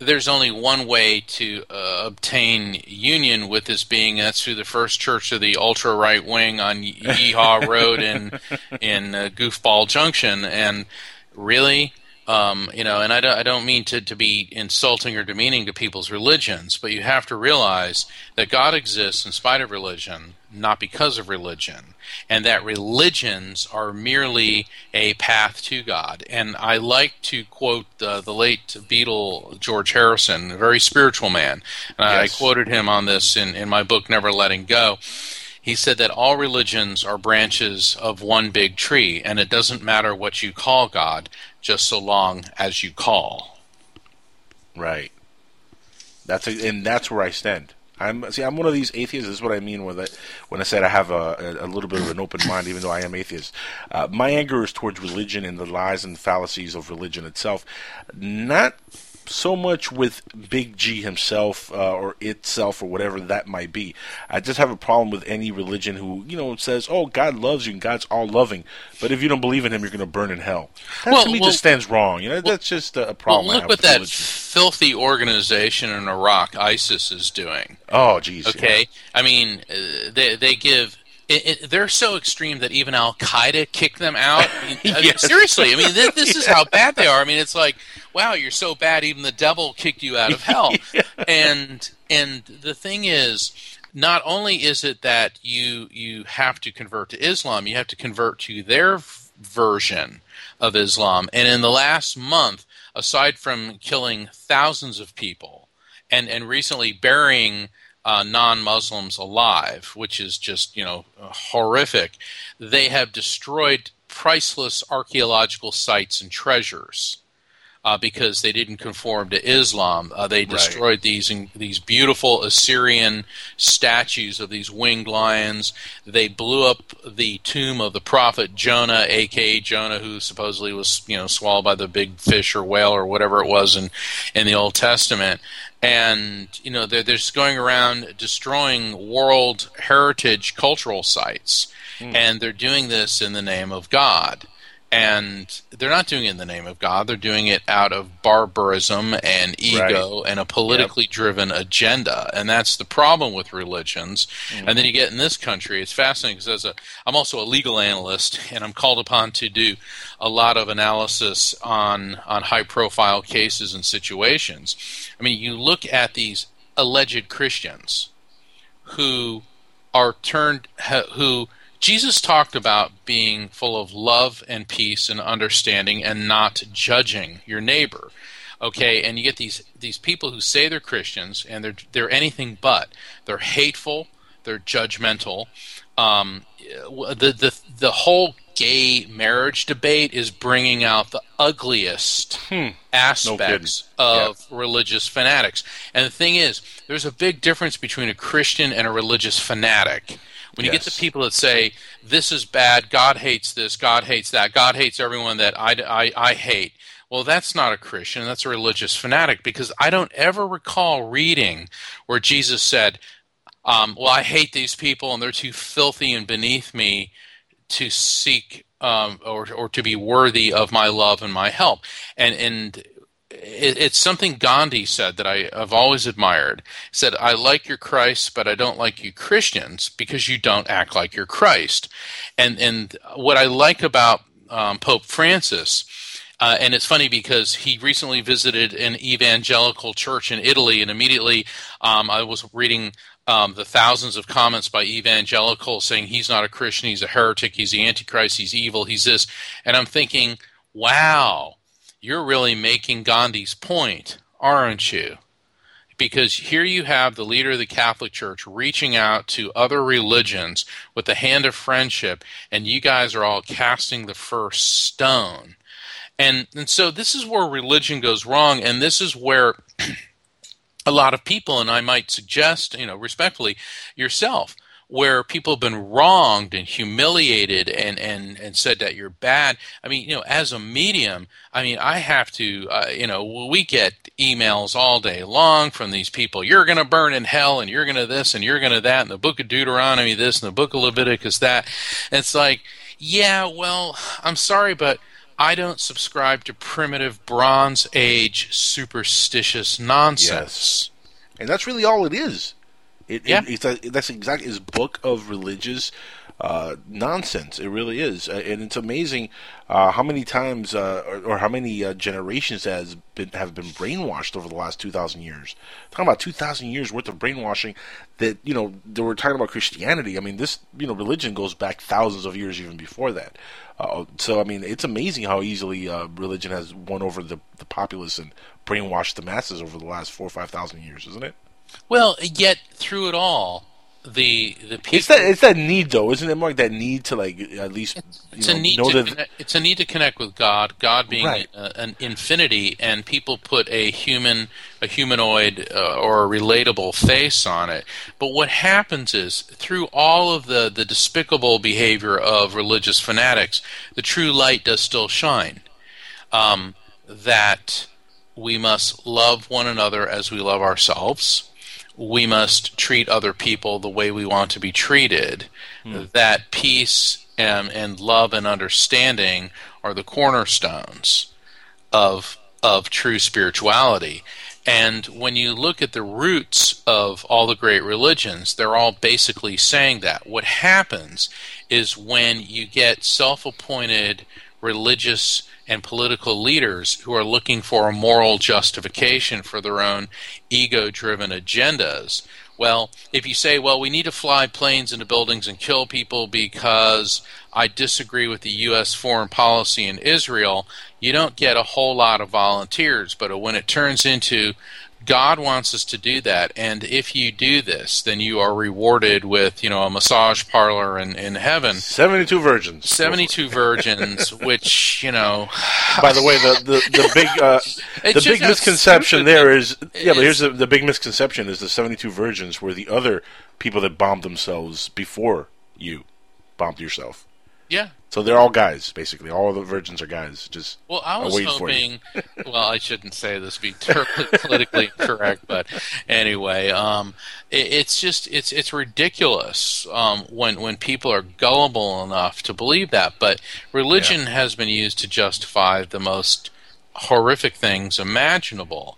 there's only one way to uh, obtain union with this being, and that's through the First Church of the ultra right wing on Yeehaw Road in in uh, Goofball Junction. And really, um, you know, and I don't, I don't mean to, to be insulting or demeaning to people's religions, but you have to realize that God exists in spite of religion, not because of religion, and that religions are merely a path to God. And I like to quote uh, the late Beatle George Harrison, a very spiritual man. Uh, yes. I quoted him on this in, in my book, Never Letting Go. He said that all religions are branches of one big tree, and it doesn't matter what you call God, just so long as you call. Right. That's a, and that's where I stand. I'm see. I'm one of these atheists. This is what I mean with it. When I said I have a, a, a little bit of an open mind, even though I am atheist, uh, my anger is towards religion and the lies and fallacies of religion itself. Not so much with Big G himself uh, or itself or whatever that might be. I just have a problem with any religion who, you know, says, "Oh, God loves you and God's all loving," but if you don't believe in Him, you're going to burn in hell. That well, to me well, just stands wrong. You know, well, that's just a problem. Well, look I have what with that religion. Filthy organization in Iraq, ISIS, is doing. Oh, geez. Okay, yeah. I mean, uh, they they give. It, it, they're so extreme that even Al Qaeda kicked them out. I mean, yes. Seriously, I mean, th- this yeah. is how bad they are. I mean, it's like, wow, you're so bad, even the devil kicked you out of hell. yeah. And and the thing is, not only is it that you you have to convert to Islam, you have to convert to their f- version of Islam. And in the last month, aside from killing thousands of people and and recently burying Uh, non-Muslims alive, which is just, you know, horrific. They have destroyed priceless archaeological sites and treasures uh, because they didn't conform to Islam. Uh, they destroyed right. these these beautiful Assyrian statues of these winged lions. They blew up the tomb of the prophet Jonah, a k a. Jonah, who supposedly was, you know, swallowed by the big fish or whale or whatever it was in, in the Old Testament. And, you know, they're, they're just going around destroying world heritage cultural sites. Mm. And they're doing this in the name of God. And they're not doing it in the name of God. They're doing it out of barbarism and ego right. and a politically yep. driven agenda. And that's the problem with religions. Mm-hmm. And then you get in this country. It's fascinating because as a, I'm also a legal analyst, and I'm called upon to do a lot of analysis on, on high-profile cases and situations. I mean, you look at these alleged Christians who are turned – who – Jesus talked about being full of love and peace and understanding and not judging your neighbor, okay? And you get these these people who say they're Christians and they're they're anything but. They're hateful. They're judgmental. Um, the the the whole gay marriage debate is bringing out the ugliest hmm. aspects no of yeah. religious fanatics. And the thing is, there's a big difference between a Christian and a religious fanatic. When you yes. get the people that say, this is bad, God hates this, God hates that, God hates everyone that I, I, I hate, well, that's not a Christian, that's a religious fanatic, because I don't ever recall reading where Jesus said, um, well, I hate these people and they're too filthy and beneath me to seek um, or, or to be worthy of my love and my help. And and it's something Gandhi said that I have always admired. He said, I like your Christ, but I don't like you Christians because you don't act like your Christ. And and what I like about um, Pope Francis, uh, and it's funny because he recently visited an evangelical church in Italy, and immediately um, I was reading um, the thousands of comments by evangelicals saying he's not a Christian, he's a heretic, he's the Antichrist, he's evil, he's this. And I'm thinking, wow. You're really making Gandhi's point, aren't you? Because here you have the leader of the Catholic Church reaching out to other religions with the hand of friendship, and you guys are all casting the first stone. And, and so this is where religion goes wrong, and this is where a lot of people, and I might suggest, you know, respectfully, yourself, where people have been wronged and humiliated and, and, and said that you're bad. I mean, you know, as a medium, I mean, I have to, uh, you know, we get emails all day long from these people. You're going to burn in hell and you're going to this and you're going to that and the book of Deuteronomy this and the book of Leviticus that. And it's like, yeah, well, I'm sorry, but I don't subscribe to primitive Bronze Age superstitious nonsense. Yes. And that's really all it is. It, yeah. it, it's, that's exactly his book of religious uh, nonsense. It really is, uh, and it's amazing uh, how many times uh, or, or how many uh, generations has been have been brainwashed over the last two thousand years. Talking about two thousand years worth of brainwashing that you know they were talking about Christianity. I mean, this you know religion goes back thousands of years even before that. Uh, so I mean, it's amazing how easily uh, religion has won over the, the populace and brainwashed the masses over the last four or five thousand years, isn't it? Well, yet through it all, the the people it's that it's that need though, isn't it, Mark? That need to like at least it's you know, a need know to that connect, it's a need to connect with God. God being right. a, an infinity, and people put a human, a humanoid, uh, or a relatable face on it. But what happens is through all of the the despicable behavior of religious fanatics, the true light does still shine. Um, that we must love one another as we love ourselves. We must treat other people the way we want to be treated. Mm. That peace and, and love and understanding are the cornerstones of of true spirituality. And when you look at the roots of all the great religions, they're all basically saying that. What happens is when you get self-appointed religious and political leaders who are looking for a moral justification for their own ego-driven agendas. Well, if you say, well, we need to fly planes into buildings and kill people because I disagree with the U S foreign policy in Israel, you don't get a whole lot of volunteers. But when it turns into God wants us to do that, and if you do this, then you are rewarded with, you know, a massage parlor in, in heaven. Seventy-two virgins. Seventy-two virgins, which you know. By the way, the the, the big uh, the big misconception there is yeah, but here's the, the big misconception is the seventy-two virgins were the other people that bombed themselves before you bombed yourself. Yeah. So they're all guys, basically. All the virgins are guys. Just well, I was hoping. Well, I shouldn't say this, be terribly politically incorrect, but anyway, um, it, it's just it's it's ridiculous um, when when people are gullible enough to believe that. But religion yeah. has been used to justify the most horrific things imaginable.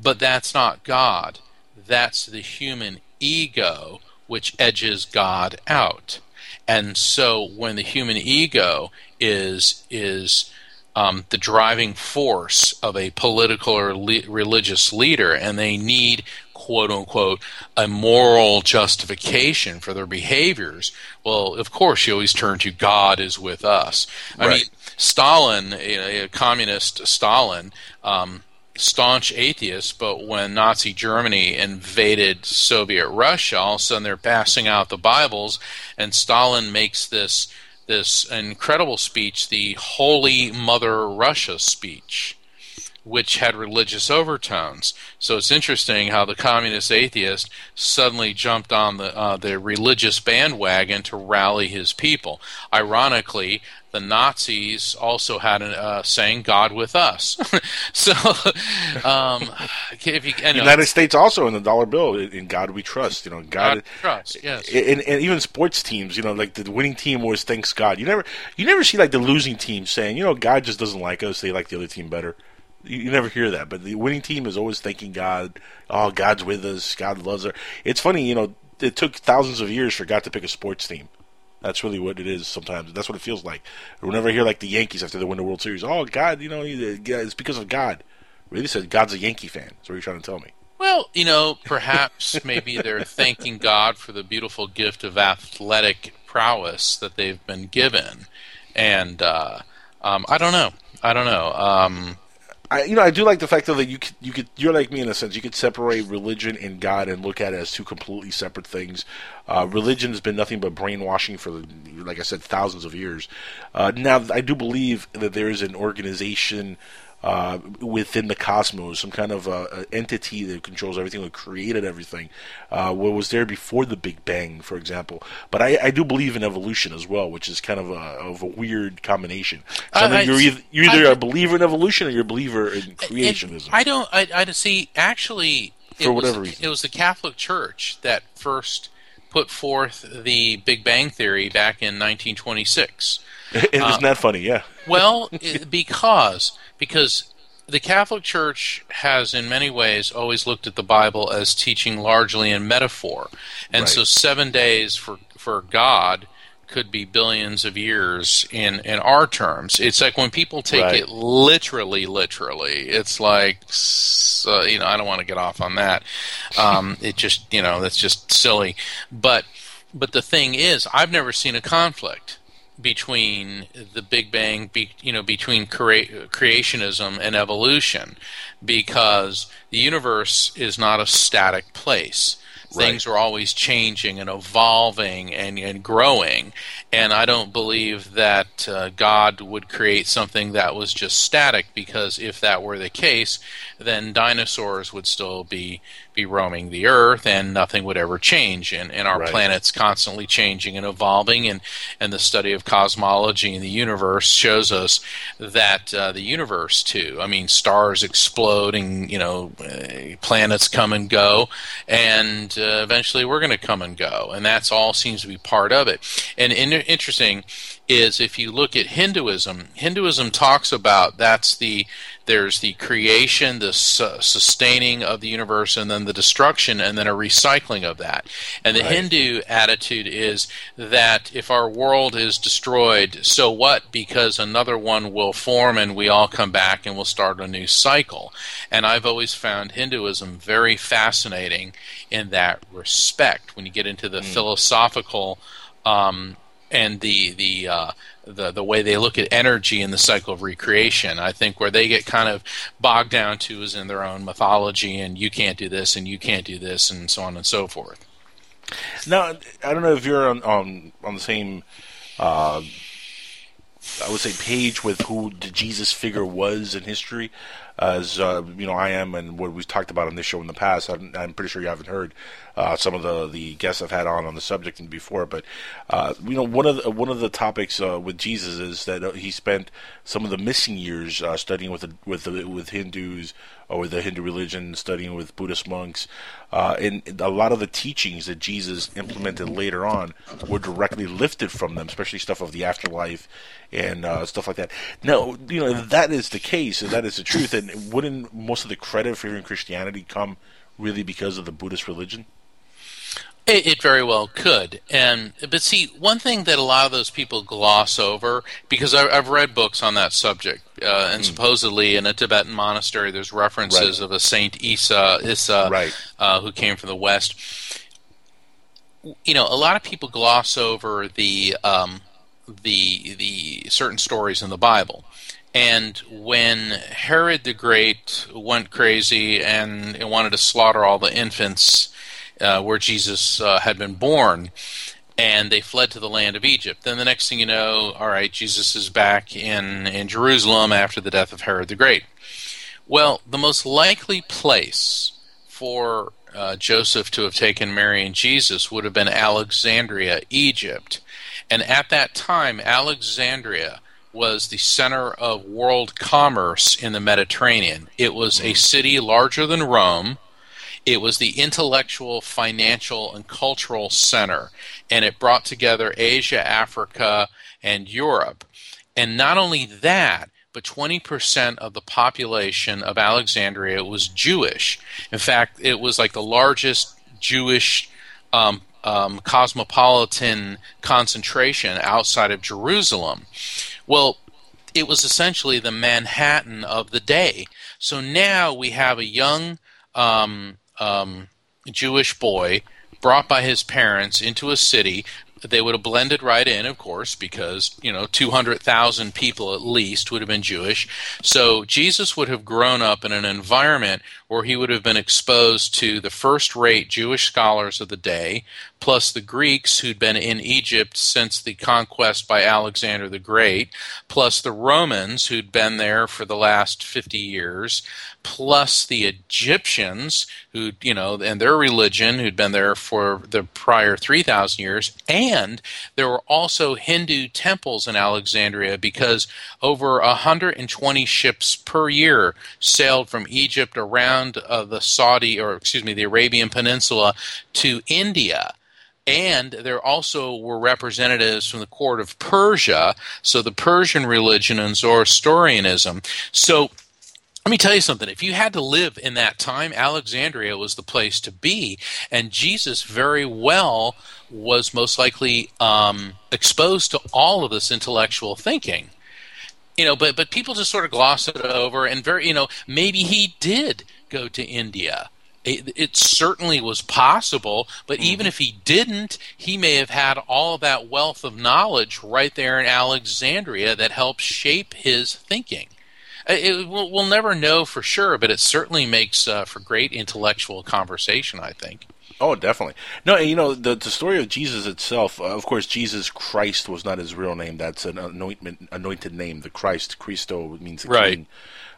But that's not God. That's the human ego, which edges God out. And so when the human ego is is um, the driving force of a political or le- religious leader, and they need, quote-unquote, a moral justification for their behaviors, well, of course you always turn to God is with us. I right. mean, Stalin, a, a communist Stalin, um, staunch atheist, but when Nazi Germany invaded Soviet Russia, all of a sudden they're passing out the Bibles, and Stalin makes this this incredible speech, the Holy Mother Russia speech, which had religious overtones. So it's interesting how the communist atheist suddenly jumped on the uh, the religious bandwagon to rally his people. Ironically, the Nazis also had a uh, saying, God with us. so, um, if you, anyway. United States also in the dollar bill, in God we trust. You know, God, God we trust. Yes, and, and even sports teams. You know, like the winning team always thanks God. You never, you never see like the losing team saying, you know, God just doesn't like us. They like the other team better. You, you never hear that. But the winning team is always thanking God. Oh, God's with us. God loves us. It's funny. You know, it took thousands of years for God to pick a sports team. That's really what it is sometimes. That's what it feels like. Whenever I hear like the Yankees after they win the World Series, oh, God, you know, it's because of God. Really said God's a Yankee fan. That's what you're trying to tell me. Well, you know, perhaps maybe they're thanking God for the beautiful gift of athletic prowess that they've been given. And uh, um, I don't know. I don't know. Um, I, you know, I do like the fact, though, that you could, you could, you're like me in a sense. You could separate religion and God and look at it as two completely separate things. Uh, religion has been nothing but brainwashing for, like I said, thousands of years. Uh, now, I do believe that there is an organization uh, within the cosmos, some kind of uh, entity that controls everything, that created everything, uh, what was there before the Big Bang, for example. But I, I do believe in evolution as well, which is kind of a, of a weird combination. So uh, I, you're either, you're either I, a believer in evolution or you're a believer in creationism. I don't I, I see, actually, it, for whatever was, reason. It was the Catholic Church that first put forth the Big Bang Theory back in nineteen twenty-six. Isn't um, that funny? Yeah. Well, it, because because the Catholic Church has, in many ways, always looked at the Bible as teaching largely in metaphor, and right. so seven days for for God could be billions of years in, in our terms. It's like when people take right. it literally, literally, it's like, so, you know, I don't want to get off on that. Um, it just, you know, that's just silly. But but the thing is, I've never seen a conflict between the Big Bang, be, you know, between crea- creationism and evolution, because the universe is not a static place. Right. Things are always changing and evolving and, and growing, and I don't believe that uh, God would create something that was just static, because if that were the case, then dinosaurs would still be, be roaming the earth and nothing would ever change, and, and our right. planet's constantly changing and evolving, and, and the study of cosmology and the universe shows us that uh, the universe too, I mean, stars explode and, you know, uh, planets come and go, and Uh, eventually we're going to come and go, and that's all seems to be part of it. And in- interesting is if you look at Hinduism, Hinduism talks about that's the there's the creation, the su- sustaining of the universe, and then the destruction, and then a recycling of that. And the right. Hindu attitude is that if our world is destroyed, so what? Because another one will form, and we all come back, and we'll start a new cycle. And I've always found Hinduism very fascinating in that respect. When you get into the mm. philosophical um and the the, uh, the the way they look at energy and the cycle of recreation, I think where they get kind of bogged down to is in their own mythology, and you can't do this, and you can't do this, and so on and so forth. Now, I don't know if you're on on, on the same, uh, I would say, page with who the Jesus figure was in history. as uh, you know, I am, and what we've talked about on this show in the past. I'm, I'm pretty sure you haven't heard uh, some of the the guests I've had on on the subject and before, but uh, you know, one of the, one of the topics uh, with Jesus is that he spent some of the missing years uh, studying with the, with the, with Hindus or the Hindu religion, studying with Buddhist monks, uh, and a lot of the teachings that Jesus implemented later on were directly lifted from them, especially stuff of the afterlife and uh, stuff like that. Now, you know, if that is the case, if that is the truth, then wouldn't most of the credit for even Christianity come really because of the Buddhist religion? It, it very well could. And but see, one thing that a lot of those people gloss over, because I, I've read books on that subject, uh, and mm. supposedly in a Tibetan monastery there's references right. of a Saint Isa, Issa right. uh, who came from the West. You know, a lot of people gloss over the um, the the certain stories in the Bible. And when Herod the Great went crazy and, and wanted to slaughter all the infants uh, where Jesus uh, had been born, and they fled to the land of Egypt, then the next thing you know, all right, Jesus is back in, in Jerusalem after the death of Herod the Great. Well, the most likely place for uh, Joseph to have taken Mary and Jesus would have been Alexandria, Egypt. And at that time, Alexandria was the center of world commerce in the Mediterranean. It was a city larger than Rome. It was the intellectual, financial, and cultural center, and it brought together Asia, Africa, and Europe. And not only that, but twenty percent of the population of Alexandria was Jewish. In fact, it was like the largest Jewish um, um, cosmopolitan concentration outside of Jerusalem. Well, it was essentially the Manhattan of the day. So now we have a young um, um, Jewish boy brought by his parents into a city. They would have blended right in, of course, because, you know, two hundred thousand people at least would have been Jewish. So Jesus would have grown up in an environment where he would have been exposed to the first-rate Jewish scholars of the day, plus the Greeks who'd been in Egypt since the conquest by Alexander the Great, plus the Romans who'd been there for the last fifty years, plus the Egyptians who, you know, and their religion who'd been there for the prior three thousand years, and there were also Hindu temples in Alexandria because over one hundred twenty ships per year sailed from Egypt around of the Saudi, or excuse me, the Arabian Peninsula to India. And there also were representatives from the court of Persia, so the Persian religion and Zoroastrianism. So let me tell you something. If you had to live in that time, Alexandria was the place to be, and Jesus very well was most likely um, exposed to all of this intellectual thinking. You know, but but people just sort of gloss it over, and very, you know, maybe he did go to India. It, it certainly was possible, but even if he didn't, he may have had all of that wealth of knowledge right there in Alexandria that helped shape his thinking. It, it, we'll, we'll never know for sure, but it certainly makes uh, for great intellectual conversation, I think. Oh, definitely. No, you know, the, the story of Jesus itself, uh, of course, Jesus Christ was not his real name. That's an anointment, anointed name. The Christ, Christo, means the right. king.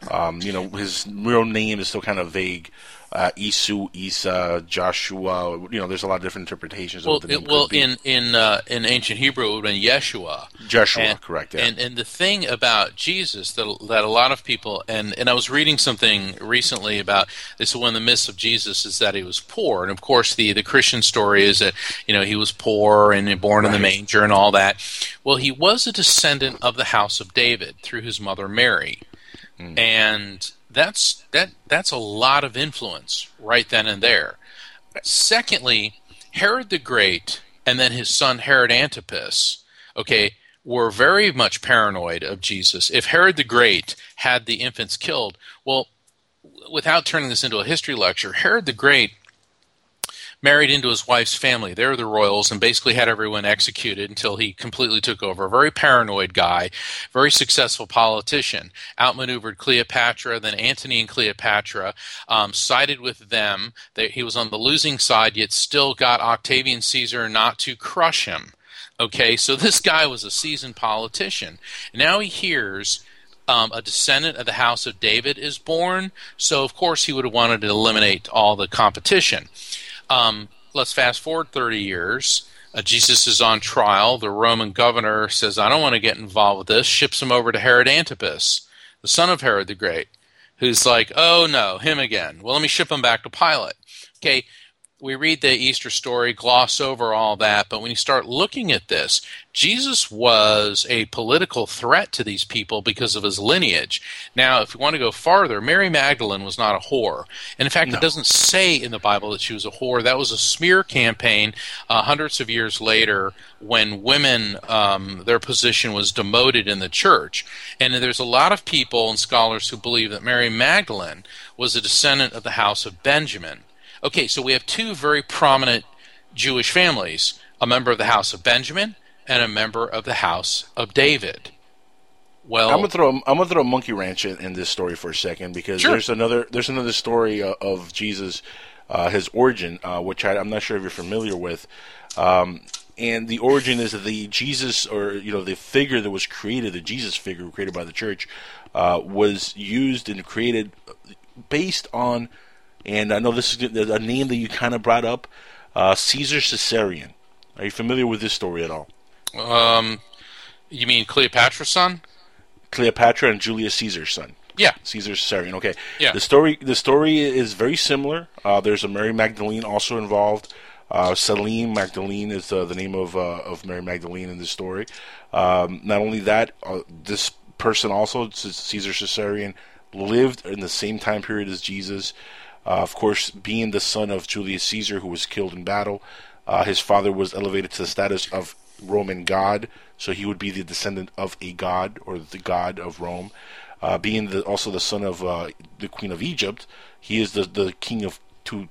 Um, you know, his real name is still kind of vague. Uh, Isu, Isa, Joshua, you know, there's a lot of different interpretations well, of what the name it, well, could be. in in, uh, in ancient Hebrew, it would have been Yeshua. Joshua, and, correct. Yeah. And and the thing about Jesus that that a lot of people, and, and I was reading something recently about this, one of the myths of Jesus is that he was poor. And of course, the, the Christian story is that, you know, he was poor and born right. in the manger and all that. Well, he was a descendant of the house of David through his mother Mary. Mm. And That's that. That's a lot of influence right then and there. Secondly, Herod the Great and then his son Herod Antipas, okay, were very much paranoid of Jesus. If Herod the Great had the infants killed, well, without turning this into a history lecture, Herod the Great married into his wife's family. They were the royals and basically had everyone executed until he completely took over. A very paranoid guy, very successful politician, outmaneuvered Cleopatra, then Antony and Cleopatra, um, sided with them. They, he was on the losing side, yet still got Octavian Caesar not to crush him. Okay, so this guy was a seasoned politician. Now he hears um, a descendant of the house of David is born, so of course he would have wanted to eliminate all the competition. Um, let's fast forward thirty years. Uh, Jesus is on trial. The Roman governor says, I don't want to get involved with this. Ships him over to Herod Antipas, the son of Herod the Great, who's like, oh no, him again. Well, let me ship him back to Pilate. Okay, we read the Easter story, gloss over all that, but when you start looking at this, Jesus was a political threat to these people because of his lineage. Now, if you want to go farther, Mary Magdalene was not a whore. And in fact, no. It doesn't say in the Bible that she was a whore. That was a smear campaign uh, hundreds of years later when women, um, their position was demoted in the church. And there's a lot of people and scholars who believe that Mary Magdalene was a descendant of the house of Benjamin. Okay, so we have two very prominent Jewish families, a member of the house of Benjamin and a member of the house of David. Well, I'm gonna throw I'm gonna throw a monkey wrench in, in this story for a second because sure. there's another there's another story uh, of Jesus, uh, his origin, uh, which I, I'm not sure if you're familiar with, um, and the origin is that the Jesus or you know the figure that was created, the Jesus figure created by the church, uh, was used and created based on. And I know this is a name that you kind of brought up, uh, Caesar Caesarion. Are you familiar with this story at all? Um, you mean Cleopatra's son? Cleopatra and Julius Caesar's son. Yeah, Caesar Caesarion. Okay. Yeah. The story. The story is very similar. Uh, there's a Mary Magdalene also involved. Uh, Salim Magdalene is uh, the name of uh, of Mary Magdalene in this story. Um, not only that, uh, this person also Caesar Caesarion lived in the same time period as Jesus. Uh, of course, being the son of Julius Caesar, who was killed in battle, uh, his father was elevated to the status of Roman god, so he would be the descendant of a god, or the god of Rome. Uh, being the, also the son of uh, the queen of Egypt, he is the, the king of two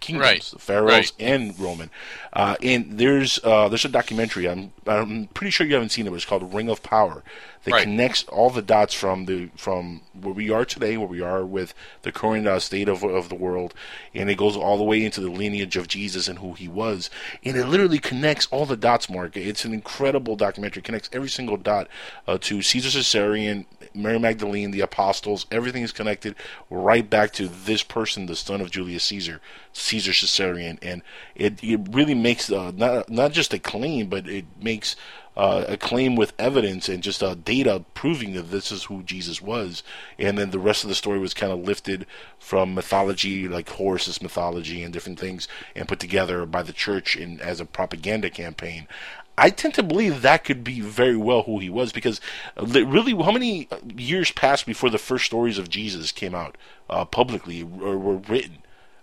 kingdoms, right. Pharaoh's right. and Roman. Uh, and there's uh, there's a documentary, I'm, I'm pretty sure you haven't seen it, but it's called Ring of Power, that right. connects all the dots from the from where we are today, where we are with the current uh, state of of the world, and it goes all the way into the lineage of Jesus and who he was. And it literally connects all the dots, Mark. It's an incredible documentary. It connects every single dot uh, to Caesar Caesarion, Mary Magdalene, the apostles. Everything is connected right back to this person, the son of Julius Caesar, Caesar Caesarion. And it, it really makes uh, not not just a claim, but it makes... Uh, a claim with evidence and just uh, data proving that this is who Jesus was. And then the rest of the story was kind of lifted from mythology, like Horus's mythology and different things, and put together by the church in, as a propaganda campaign. I tend to believe that could be very well who he was, because really, how many years passed before the first stories of Jesus came out uh, publicly or were written?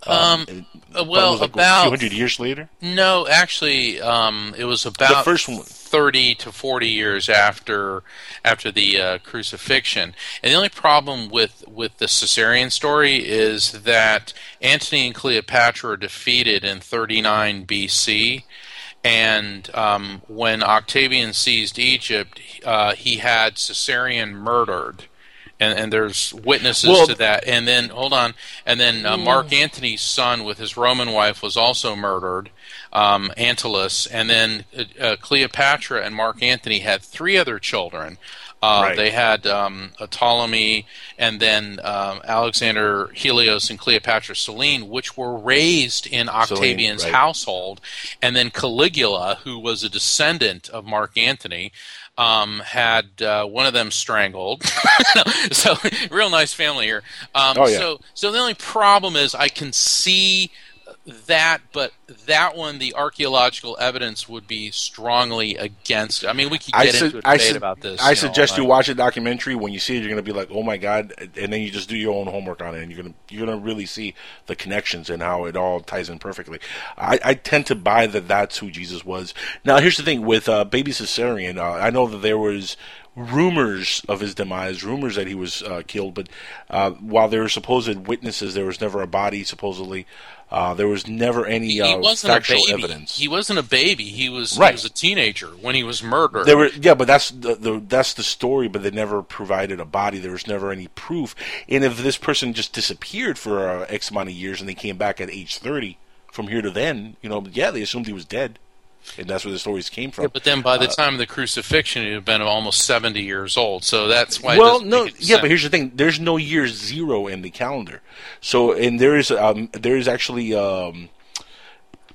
Um, um well, like about two hundred years later? No, actually, um, it was about the first one. thirty to forty years after after the uh, crucifixion. And the only problem with, with the Caesarion story is that Antony and Cleopatra are defeated in thirty-nine B C, and um, when Octavian seized Egypt, uh, he had Caesarion murdered. And, and there's witnesses well, to that. And then, hold on, and then uh, Mark Anthony's son with his Roman wife was also murdered, um, Antalus. And then uh, Cleopatra and Mark Anthony had three other children. Uh, right. They had um, a Ptolemy and then um, Alexander Helios and Cleopatra Selene, which were raised in Octavian's Selene, right. household. And then Caligula, who was a descendant of Mark Antony, Um, had uh, one of them strangled. So, real nice family here. Um, oh, yeah. So, so the only problem is I can see that, but that one, the archaeological evidence would be strongly against it. I mean, we could get su- into a debate su- about this. I you suggest know, you like, watch a documentary. When you see it, you're going to be like, oh my God, and then you just do your own homework on it, and you're going to you're gonna really see the connections and how it all ties in perfectly. I, I tend to buy that that's who Jesus was. Now, here's the thing. With uh, baby Caesarion, uh, I know that there was rumors of his demise, rumors that he was uh, killed, but uh, while there were supposed witnesses, there was never a body, supposedly. Uh, there was never any uh, factual evidence. He wasn't a baby. He was right. He was a teenager when he was murdered. There were, yeah, but that's the, the that's the story. But they never provided a body. There was never any proof. And if this person just disappeared for uh, X amount of years and they came back at age thirty, from here to then, you know, yeah, they assumed he was dead. and that's where the stories came from. Yeah, but then by the uh, time of the crucifixion, it had been almost seventy years old, so that's why. Well, it no, yeah, sense. But here's the thing: there's no year zero in the calendar. So, and there is um, there is actually. Um,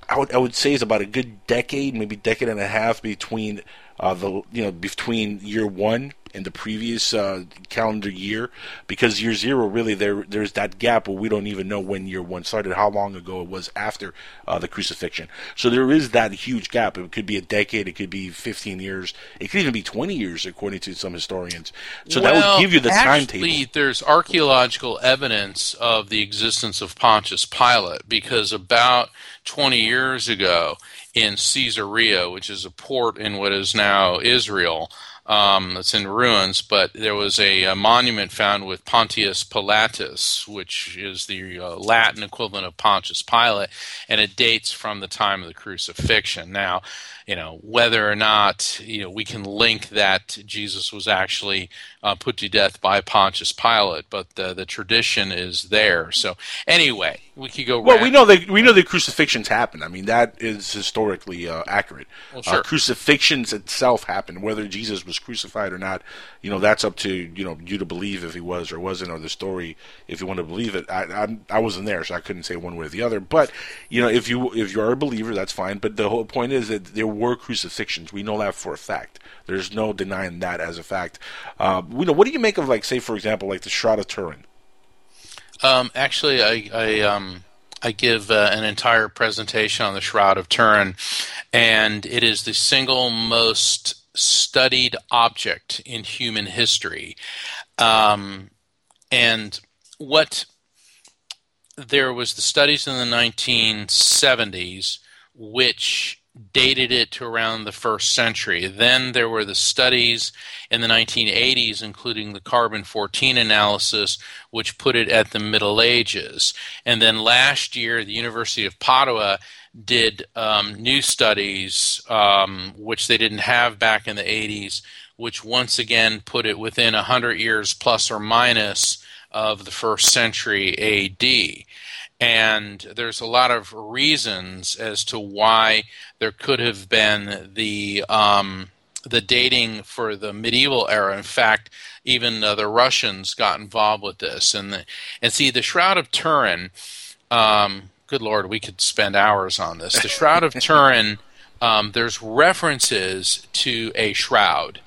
I would I would say it's about a good decade, maybe decade and a half between uh, the you know between year one and the previous uh, calendar year, because year zero really there there's that gap where we don't even know when year one started, how long ago it was after uh, the crucifixion. So there is that huge gap. It could be a decade, it could be fifteen years, it could even be twenty years according to some historians. So well, that would give you the actually, timetable. There's archaeological evidence of the existence of Pontius Pilate, because about twenty years ago in Caesarea, which is a port in what is now Israel, um, it's in ruins, but there was a, a monument found with Pontius Pilatus, which is the uh, Latin equivalent of Pontius Pilate, and it dates from the time of the crucifixion. Now, you know, whether or not, you know, we can link that Jesus was actually uh, put to death by Pontius Pilate, but the, the tradition is there. So anyway, we could go. Well, we know that we know the crucifixions happened. I mean, that is historically uh, accurate. Well, sure. uh, crucifixions itself happened, whether Jesus was crucified or not. You know, that's up to you know you to believe if he was or wasn't, or the story if you want to believe it. I I'm, I wasn't there, so I couldn't say one way or the other. But you know, if you if you are a believer, that's fine. But the whole point is that there were crucifixions. We know that for a fact. There's no denying that as a fact. Uh, you know, what do you make of, like, say, for example, like the Shroud of Turin? Um, actually, I I, um, I give uh, an entire presentation on the Shroud of Turin, and it is the single most studied object in human history. Um, and what there was the studies in the nineteen seventies, which dated it to around the first century. Then there were the studies in the nineteen eighties, including the carbon fourteen analysis, which put it at the Middle Ages. And then last year, the University of Padua did um, new studies, um, which they didn't have back in the eighties, which once again put it within one hundred years plus or minus of the first century A D. And there's a lot of reasons as to why there could have been the um, the dating for the medieval era. In fact, even uh, the Russians got involved with this. And the, and see, the Shroud of Turin, um, good Lord, we could spend hours on this. The Shroud of Turin, um, there's references to a shroud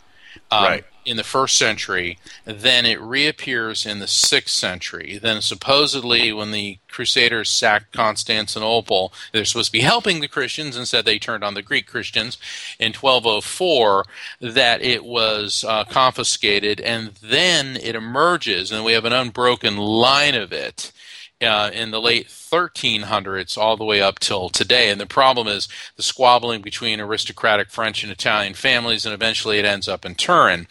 um, right. in the first century, then it reappears in the sixth century. Then supposedly when the Crusaders sacked Constantinople, they're supposed to be helping the Christians, and said they turned on the Greek Christians in twelve oh four, that it was uh, confiscated, and then it emerges, and we have an unbroken line of it Uh, in the late thirteen hundreds all the way up till today. And the problem is the squabbling between aristocratic French and Italian families, and eventually it ends up in Turin.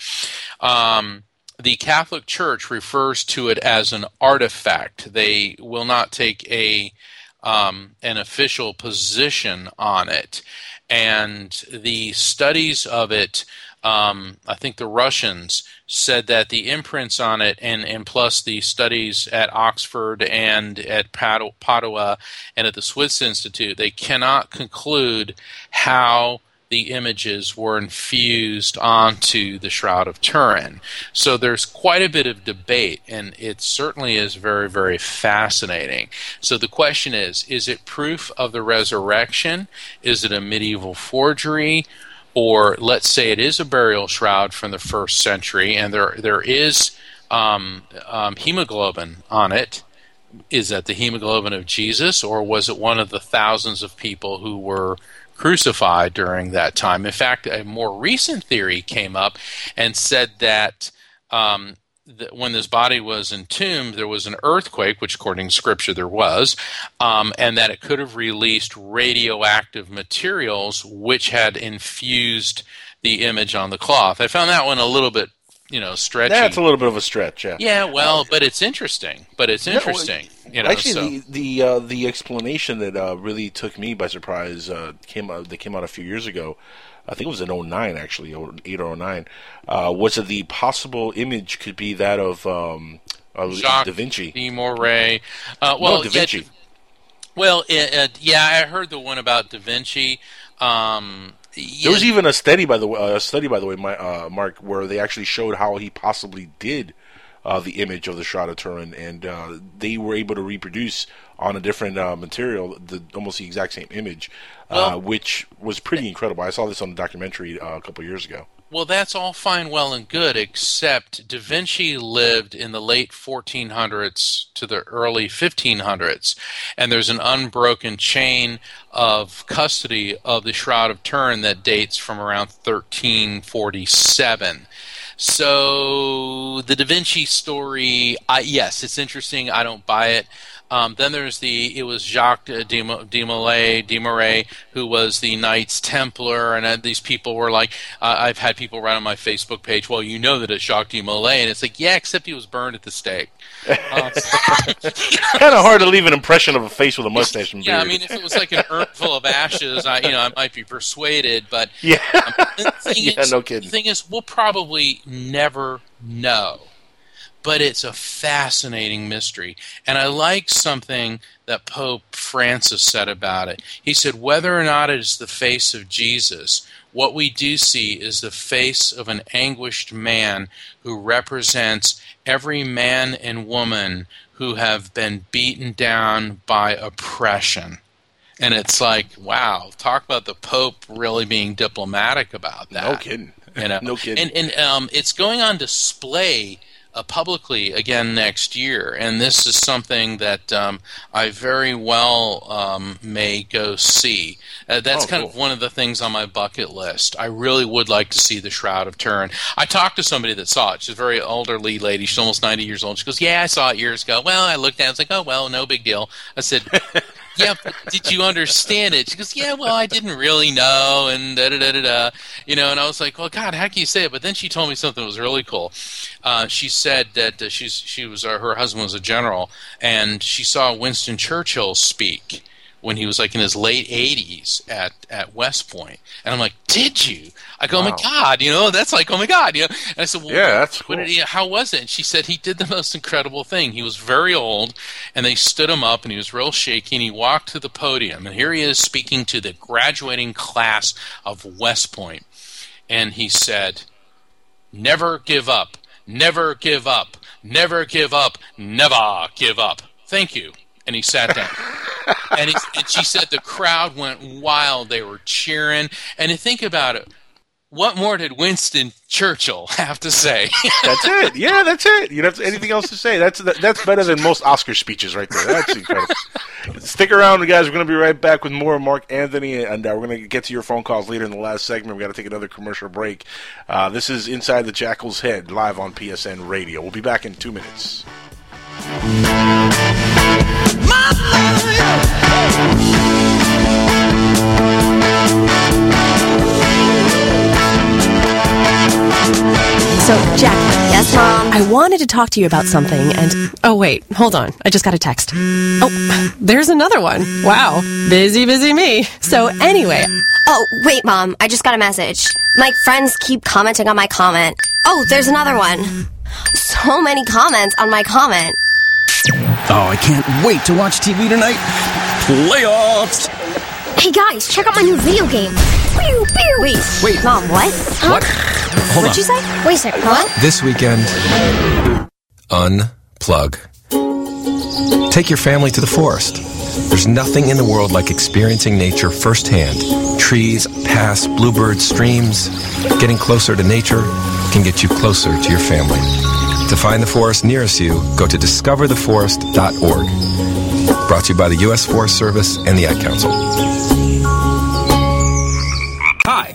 Um, the Catholic Church refers to it as an artifact. They will not take a um, an official position on it. And the studies of it, Um, I think the Russians said that the imprints on it, and, and plus the studies at Oxford and at Padua and at the Swiss Institute, they cannot conclude how the images were infused onto the Shroud of Turin. So there's quite a bit of debate, and it certainly is very, very fascinating. So the question is, is it proof of the resurrection? Is it a medieval forgery? Or let's say it is a burial shroud from the first century, and there there is um, um, hemoglobin on it. Is that the hemoglobin of Jesus, or was it one of the thousands of people who were crucified during that time? In fact, a more recent theory came up and said that um, that when this body was entombed, there was an earthquake, which according to Scripture there was, um, and that it could have released radioactive materials which had infused the image on the cloth. I found that one a little bit, you know, stretchy. That's a little bit of a stretch, yeah. Yeah, well, but it's interesting. But it's interesting. No, it, you know, actually, so. the the, uh, the explanation that uh, really took me by surprise uh, came out, that came out a few years ago. I think it was in oh nine, actually, or eight or oh nine, uh, was that the possible image could be that of um, uh, Jacques Da Vinci. De Moray. Uh, well, no, Da Vinci. Yeah, well, it, it, yeah, I heard the one about Da Vinci. Um, yeah. There was even a study, by the way, a study, by the way, my, uh, Mark, where they actually showed how he possibly did uh, the image of the Shroud of Turin, and uh, they were able to reproduce on a different uh, material the almost the exact same image, well, uh, which was pretty incredible. I saw this on the documentary uh, a couple years ago. Well, that's all fine, well, and good, except Da Vinci lived in the late fourteen hundreds to the early fifteen hundreds, and there's an unbroken chain of custody of the Shroud of Turin that dates from around thirteen forty-seven. So the Da Vinci story, I, yes, it's interesting. I don't buy it. Um, then there's the, it was Jacques de, de Molay, de Moray, who was the Knights Templar, and uh, these people were like, uh, I've had people write on my Facebook page, well, you know that it's Jacques de Molay, and it's like, yeah, except he was burned at the stake. Uh, kind of hard to leave an impression of a face with a mustache and beard. Yeah, I mean, if it was like an urn full of ashes, I, you know, I might be persuaded, but yeah, um, the thing yeah is, no kidding. The thing is, we'll probably never know. But it's a fascinating mystery. And I like something that Pope Francis said about it. He said, whether or not it is the face of Jesus, what we do see is the face of an anguished man who represents every man and woman who have been beaten down by oppression. And it's like, wow, talk about the Pope really being diplomatic about that. No kidding. You know? No kidding. And, and um, it's going on display Uh, publicly again next year, and this is something that um, I very well um, may go see. Uh, that's oh, kind cool. of one of the things on my bucket list. I really would like to see the Shroud of Turin. I talked to somebody that saw it. She's a very elderly lady. She's almost ninety years old. She goes, yeah, I saw it years ago. Well, I looked at it. I was like, oh, well, no big deal. I said, yeah, but did you understand it? She goes, yeah, well, I didn't really know, and da-da-da-da-da. You know, and I was like, well, God, how can you say it? But then she told me something that was really cool. Uh, she said that uh, she's, she was uh, her husband was a general, and she saw Winston Churchill speak when he was like in his late eighties at, at West Point. And I'm like, did you? I go, wow. Oh my God, you know, that's like, oh my God, you know. And I said, well, yeah, that's cool. What did he, how was it? And she said, he did the most incredible thing. He was very old, and they stood him up, and he was real shaky, and he walked to the podium. And here he is speaking to the graduating class of West Point. And he said, never give up, never give up, never give up, never give up. Thank you. And he sat down. And, he, and she said the crowd went wild. They were cheering. And to think about it, what more did Winston Churchill have to say? That's it. Yeah, that's it. You don't have anything else to say. That's that, that's better than most Oscar speeches right there. That's incredible. Stick around, guys. We're going to be right back with more Mark Anthony, and uh, we're going to get to your phone calls later in the last segment. We've got to take another commercial break. Uh, this is Inside the Jackal's Head, live on P S N Radio. We'll be back in two minutes. So, Jack. Yes, Mom? I wanted to talk to you about something and... Oh, wait. Hold on. I just got a text. Oh, there's another one. Wow. Busy, busy me. So, anyway... Oh, wait, Mom. I just got a message. My friends keep commenting on my comment. Oh, there's another one. So many comments on my comment. Oh, I can't wait to watch T V tonight. Playoffs! Hey, guys, check out my new video game. Pew, pew. Wait, wait. Mom, what? Huh? What? Hold What'd on. What'd you say? Wait a sec, what? This weekend, unplug. Take your family to the forest. There's nothing in the world like experiencing nature firsthand. Trees, paths, bluebirds, streams. Getting closer to nature can get you closer to your family. To find the forest nearest you, go to discover the forest dot org. Brought to you by the U S Forest Service and the Ad Council. Hi,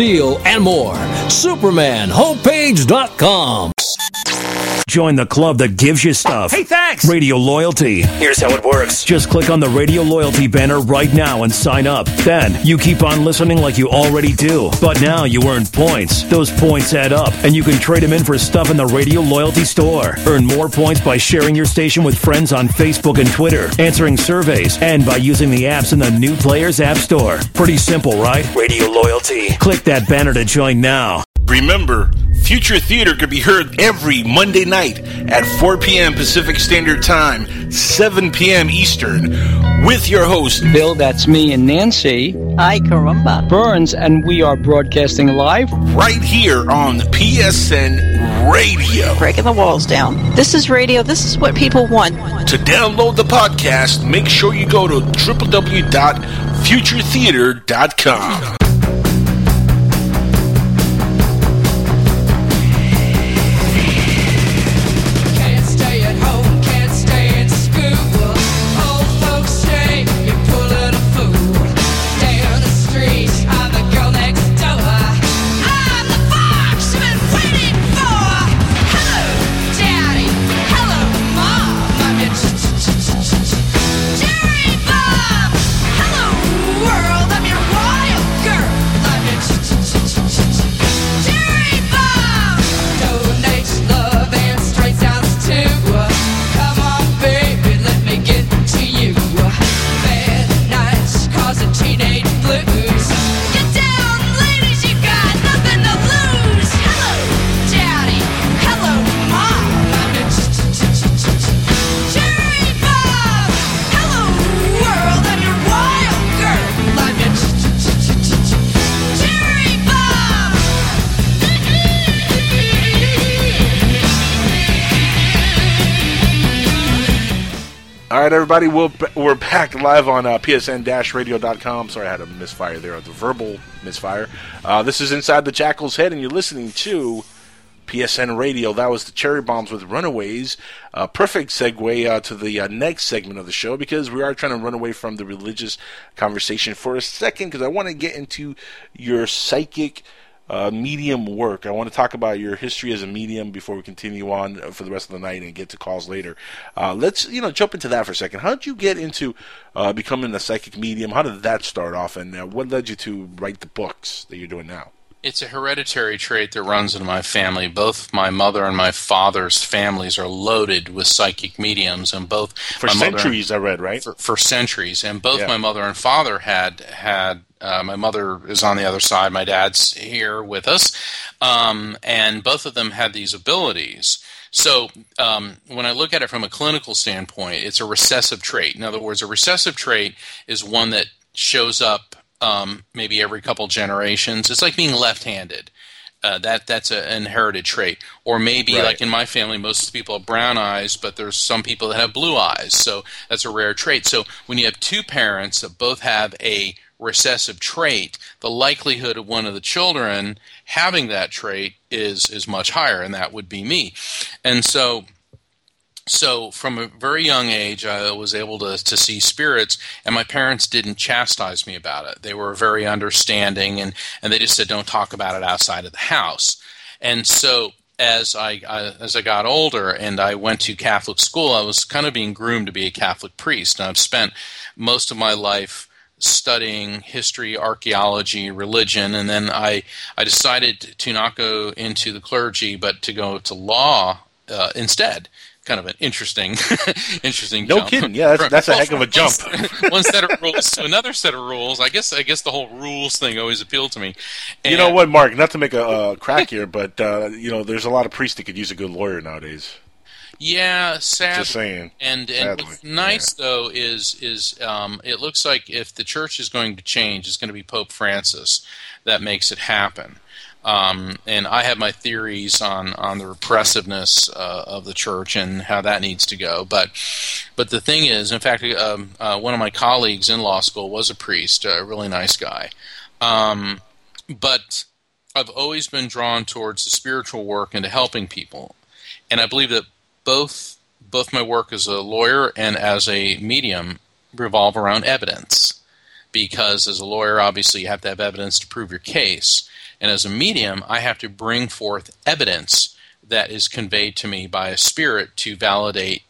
Steel and more. Superman Homepage dot com. Join the club that gives you stuff. Hey, thanks! Radio Loyalty. Here's how it works. Just click on the Radio Loyalty banner right now and sign up. Then, you keep on listening like you already do. But now you earn points. Those points add up, and you can trade them in for stuff in the Radio Loyalty store. Earn more points by sharing your station with friends on Facebook and Twitter, answering surveys, and by using the apps in the new Players App Store. Pretty simple, right? Radio Loyalty. Click that banner to join now. Remember, Future Theater can be heard every Monday night at four p.m. Pacific Standard Time, seven p.m. Eastern, with your host, Bill, that's me, and Nancy, I, Karumba Burns, and we are broadcasting live right here on P S N Radio. Breaking the walls down. This is radio. This is what people want. To download the podcast, make sure you go to w w w dot future theater dot com. Everybody, we'll, we're back live on uh, P S N radio dot com. Sorry, I had a misfire there, the verbal misfire. Uh, this is Inside the Jackal's Head, and you're listening to P S N Radio. That was the Cherry Bombs with Runaways. Uh, perfect segue uh, to the uh, next segment of the show, because we are trying to run away from the religious conversation for a second, because I want to get into your psychic Uh, medium work. I want to talk about your history as a medium before we continue on for the rest of the night and get to calls later. Uh, let's, you know, jump into that for a second. How did you get into uh, becoming a psychic medium? How did that start off, and uh, what led you to write the books that you're doing now? It's a hereditary trait that runs in my family. Both my mother and my father's families are loaded with psychic mediums, and both for centuries. And, I read right for, for centuries, and both yeah. my mother and father had had. Uh, my mother is on the other side. My dad's here with us, um, and both of them had these abilities. So um, when I look at it from a clinical standpoint, it's a recessive trait. In other words, a recessive trait is one that shows up. Um, maybe every couple generations. It's like being left-handed. Uh, that that's an inherited trait. Or maybe, right. like in my family, most people have brown eyes, but there's some people that have blue eyes. So that's a rare trait. So when you have two parents that both have a recessive trait, the likelihood of one of the children having that trait is is much higher, and that would be me. And so... So from a very young age, I was able to, to see spirits, and my parents didn't chastise me about it. They were very understanding, and, and they just said, don't talk about it outside of the house. And so as I, I as I got older and I went to Catholic school, I was kind of being groomed to be a Catholic priest. And I've spent most of my life studying history, archaeology, religion, and then I, I decided to not go into the clergy, but to go to law uh, instead. Kind of an interesting, interesting. No jump. Kidding, yeah, that's, from, that's a well, heck of a jump. One, one set of rules to another set of rules. I guess, I guess the whole rules thing always appealed to me. And you know what, Mark? Not to make a uh, crack here, but uh, you know, there's a lot of priests that could use a good lawyer nowadays. Yeah, sadly. Just saying. And, and sadly. What's nice yeah. though is is um, it looks like if the church is going to change, it's going to be Pope Francis that makes it happen. Um, and I have my theories on, on the repressiveness uh, of the church and how that needs to go. But but the thing is, in fact, um, uh, one of my colleagues in law school was a priest, a really nice guy. Um, but I've always been drawn towards the spiritual work and to helping people. And I believe that both both my work as a lawyer and as a medium revolve around evidence. Because as a lawyer, obviously, you have to have evidence to prove your case. And as a medium, I have to bring forth evidence that is conveyed to me by a spirit to validate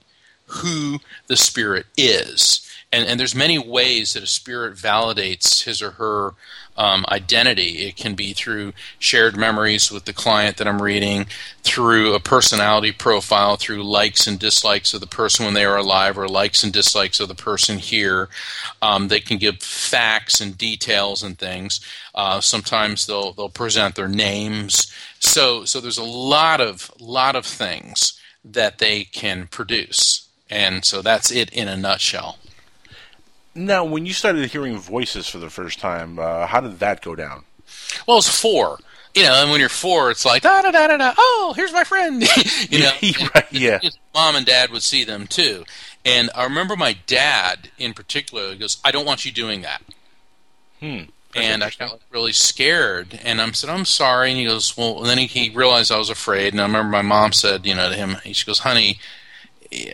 who the spirit is. And, and there's many ways that a spirit validates his or her um, identity. It can be through shared memories with the client that I'm reading, through a personality profile, through likes and dislikes of the person when they are alive, or likes and dislikes of the person here. Um, they can give facts and details and things. Uh, sometimes they'll they'll present their names. So so there's a lot of lot of things that they can produce, and so that's it in a nutshell. Now, when you started hearing voices for the first time, uh, how did that go down? Well, it's four. You know, and when you're four, it's like, da da da da da, oh, here's my friend. you know, right, yeah. Mom and dad would see them too. And I remember my dad in particular goes, I don't want you doing that. Hmm. And I got really scared, and I said, I'm sorry. And he goes, well, and then he, he realized I was afraid. And I remember my mom said, you know, to him, she goes, honey,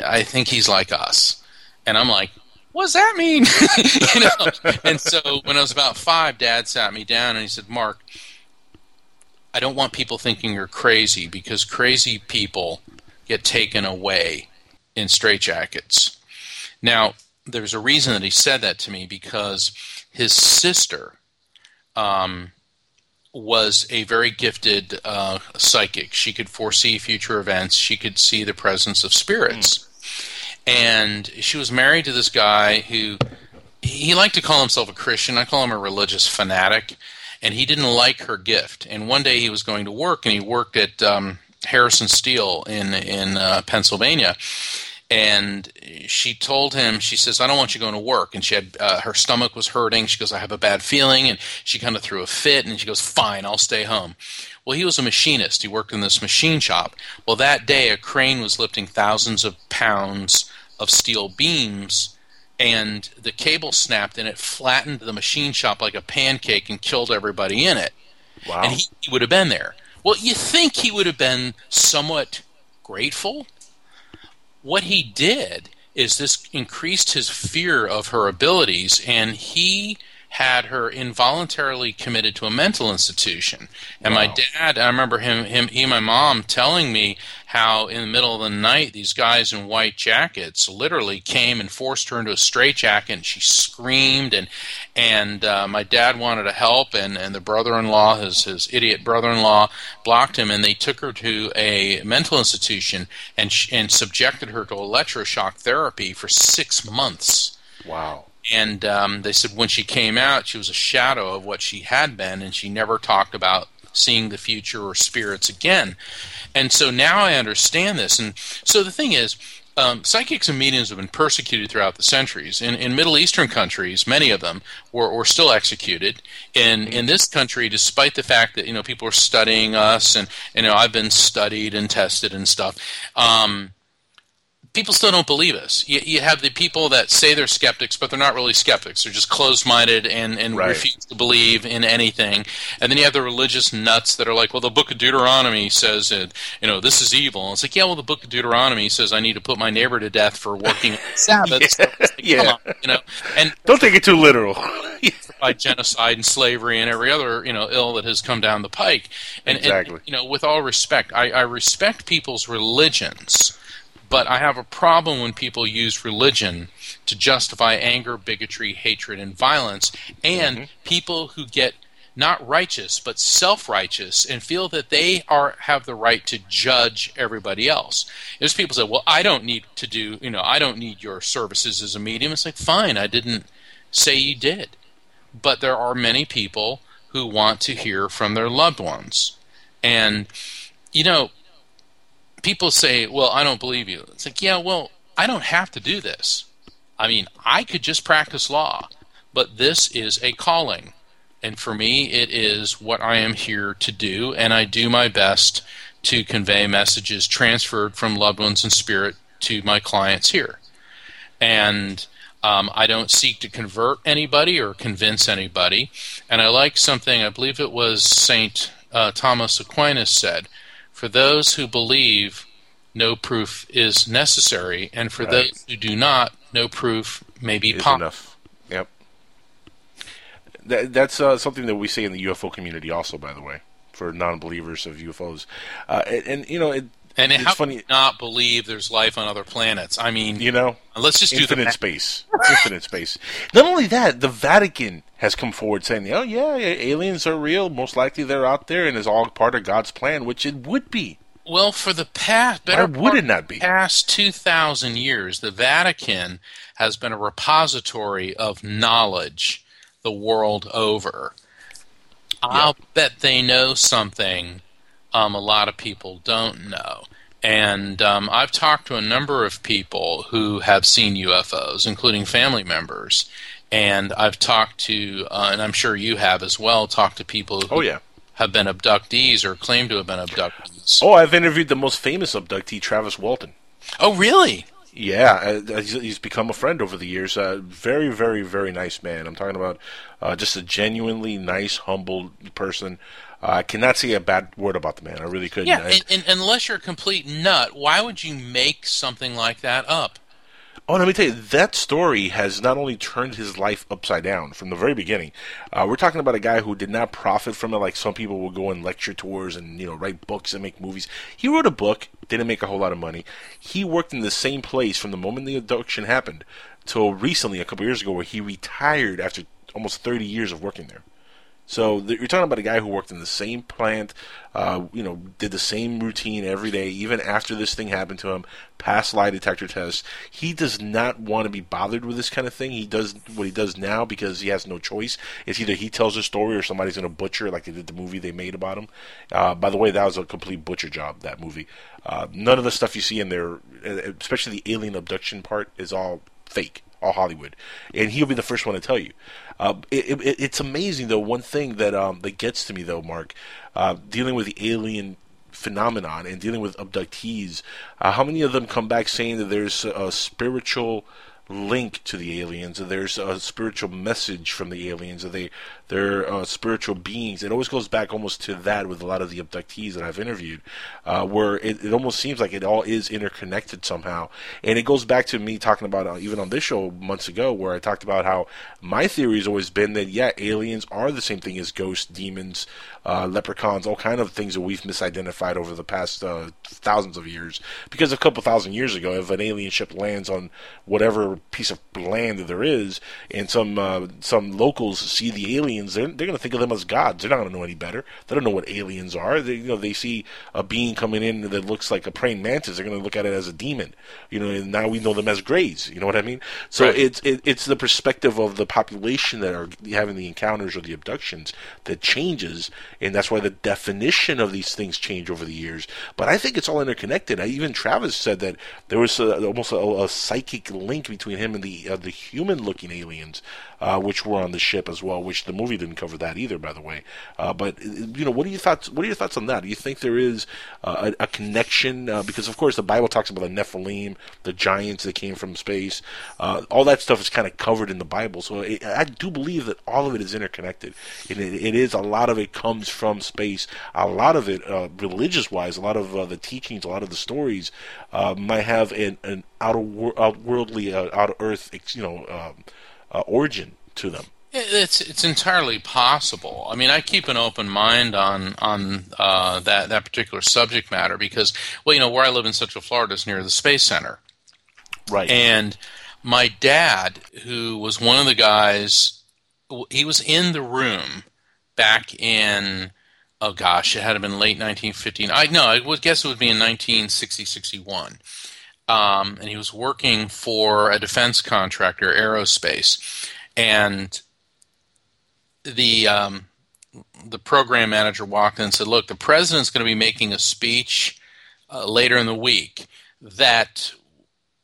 I think he's like us. And I'm like, what does that mean? you know. And so when I was about five, Dad sat me down and he said, Mark, I don't want people thinking you're crazy because crazy people get taken away in straitjackets. Now, there's a reason that he said that to me because his sister um, was a very gifted uh, psychic. She could foresee future events. She could see the presence of spirits. Mm. And she was married to this guy who, he liked to call himself a Christian. I call him a religious fanatic. And he didn't like her gift. And one day he was going to work, and he worked at um, Harrison Steel in, in uh, Pennsylvania. And she told him, she says, I don't want you going to work. And she had uh, her stomach was hurting. She goes, I have a bad feeling. And she kind of threw a fit, and she goes, fine, I'll stay home. Well, he was a machinist. He worked in this machine shop. Well, that day a crane was lifting thousands of pounds of steel beams, and the cable snapped, and it flattened the machine shop like a pancake and killed everybody in it. Wow. And he, he would have been there. Well, you think he would have been somewhat grateful? What he did is this increased his fear of her abilities, and he had her involuntarily committed to a mental institution. And wow. my dad, I remember him, him, he and my mom telling me how in the middle of the night these guys in white jackets literally came and forced her into a straitjacket, and she screamed. And and uh, my dad wanted to help, and, and the brother-in-law, his, his idiot brother-in-law, blocked him, and they took her to a mental institution and and subjected her to electroshock therapy for six months. Wow. And um, they said when she came out, she was a shadow of what she had been, and she never talked about seeing the future or spirits again. And so now I understand this. And so the thing is, um, psychics and mediums have been persecuted throughout the centuries. In, in Middle Eastern countries, many of them were, were still executed. And in this country, despite the fact that you know people are studying us, and you know I've been studied and tested and stuff. Um, people still don't believe us. You, you have the people that say they're skeptics, but they're not really skeptics. They're just closed-minded and, and right. refuse to believe in anything. And then you have the religious nuts that are like, well, the Book of Deuteronomy says, it, you know, this is evil. And it's like, yeah, well, the Book of Deuteronomy says I need to put my neighbor to death for working on the Sabbath. yeah. Like, yeah. Come on, you know? And don't take it too literal. By genocide and slavery and every other, you know, ill that has come down the pike. And, exactly. and you know, with all respect, I, I respect people's religions. But I have a problem when people use religion to justify anger, bigotry, hatred, and violence. And mm-hmm. people who get not righteous, but self-righteous and feel that they are have the right to judge everybody else. There's people say, well, I don't need to do, you know, I don't need your services as a medium. It's like, fine, I didn't say you did. But there are many people who want to hear from their loved ones. And, you know, people say, well, I don't believe you. It's like, yeah, well, I don't have to do this. I mean, I could just practice law, but this is a calling. And for me, it is what I am here to do, and I do my best to convey messages transferred from loved ones in spirit to my clients here. And um, I don't seek to convert anybody or convince anybody. And I like something, I believe it was Saint uh, Thomas Aquinas said, for those who believe, no proof is necessary, and for right. those who do not, no proof may be possible. Enough. Yep. That, that's uh, something that we say in the U F O community, also, by the way, for non-believers of U F Os. Uh, and, and you know, it, and it's how funny. Can you not believe there's life on other planets? I mean, you know, let's just infinite do the space, infinite space. Not only that, the Vatican has come forward saying, oh, yeah, aliens are real. Most likely they're out there and is all part of God's plan, which it would be. Well, for the past, better Why would it not be? past two thousand years, the Vatican has been a repository of knowledge the world over. Yep. I'll bet they know something um, a lot of people don't know. And um, I've talked to a number of people who have seen U F Os, including family members. And I've talked to, uh, and I'm sure you have as well, talked to people who oh, yeah. have been abductees or claim to have been abductees. Oh, I've interviewed the most famous abductee, Travis Walton. Oh, really? Yeah, he's become a friend over the years. Uh, very, very, very nice man. I'm talking about uh, just a genuinely nice, humble person. Uh, I cannot say a bad word about the man. I really couldn't. Yeah, and, and unless you're a complete nut, why would you make something like that up? Oh, let me tell you, that story has not only turned his life upside down from the very beginning. Uh, we're talking about a guy who did not profit from it, like some people will go on lecture tours and, you know, write books and make movies. He wrote a book, didn't make a whole lot of money. He worked in the same place from the moment the abduction happened till recently, a couple years ago, where he retired after almost thirty years of working there. So the, you're talking about a guy who worked in the same plant, uh, you know, did the same routine every day, even after this thing happened to him, passed lie detector tests. He does not want to be bothered with this kind of thing. He does what he does now because he has no choice. It's either he tells a story or somebody's going to butcher like they did the movie they made about him. Uh, by the way, that was a complete butcher job, that movie. Uh, none of the stuff you see in there, especially the alien abduction part, is all fake. All Hollywood, and he'll be the first one to tell you. Uh, it, it, it's amazing, though. One thing that um, that gets to me, though, Mark, uh, dealing with the alien phenomenon and dealing with abductees, uh, how many of them come back saying that there's a spiritual link to the aliens, that there's a spiritual message from the aliens, that they they're uh, spiritual beings? It always goes back almost to that with a lot of the abductees that I've interviewed, uh, where it, it almost seems like it all is interconnected somehow. And it goes back to me talking about, uh, even on this show months ago, where I talked about how my theory has always been that, yeah, aliens are the same thing as ghosts, demons, uh, leprechauns, all kind of things that we've misidentified over the past uh, thousands of years. Because a couple thousand years ago, if an alien ship lands on whatever piece of land that there is, and some, uh, some locals see the alien, They're, they're going to think of them as gods. They're not going to know any better. They don't know what aliens are. They, you know, they see a being coming in that looks like a praying mantis. They're going to look at it as a demon. You know, and now we know them as greys. You know what I mean? So right. it's it, it's the perspective of the population that are having the encounters or the abductions that changes, and that's why the definition of these things change over the years. But I think it's all interconnected. I, even Travis said that there was a, almost a, a psychic link between him and the uh, the human-looking aliens. uh, which were on the ship as well, which the movie didn't cover that either, by the way. Uh, but, you know, what are your thoughts, what are your thoughts on that? Do you think there is uh, a, a connection? Uh, because, of course, the Bible talks about the Nephilim, the giants that came from space. Uh, all that stuff is kind of covered in the Bible. So it, I do believe that all of it is interconnected. And it, it is, a lot of it comes from space. A lot of it, uh, religious-wise, a lot of uh, the teachings, a lot of the stories uh, might have an, an outworldly, uh, out-of-earth, you know, uh, uh, origin to them. It's it's entirely possible. I mean, I keep an open mind on on uh, that that particular subject matter because, well, you know, where I live in Central Florida is near the Space Center, right? And my dad, who was one of the guys, he was in the room back in oh gosh, it had been late nineteen fifteen. I no, I would guess it would be in nineteen sixty, sixty-one. Um, and he was working for a defense contractor, aerospace, and the um, the program manager walked in and said, look, the president's going to be making a speech uh, later in the week that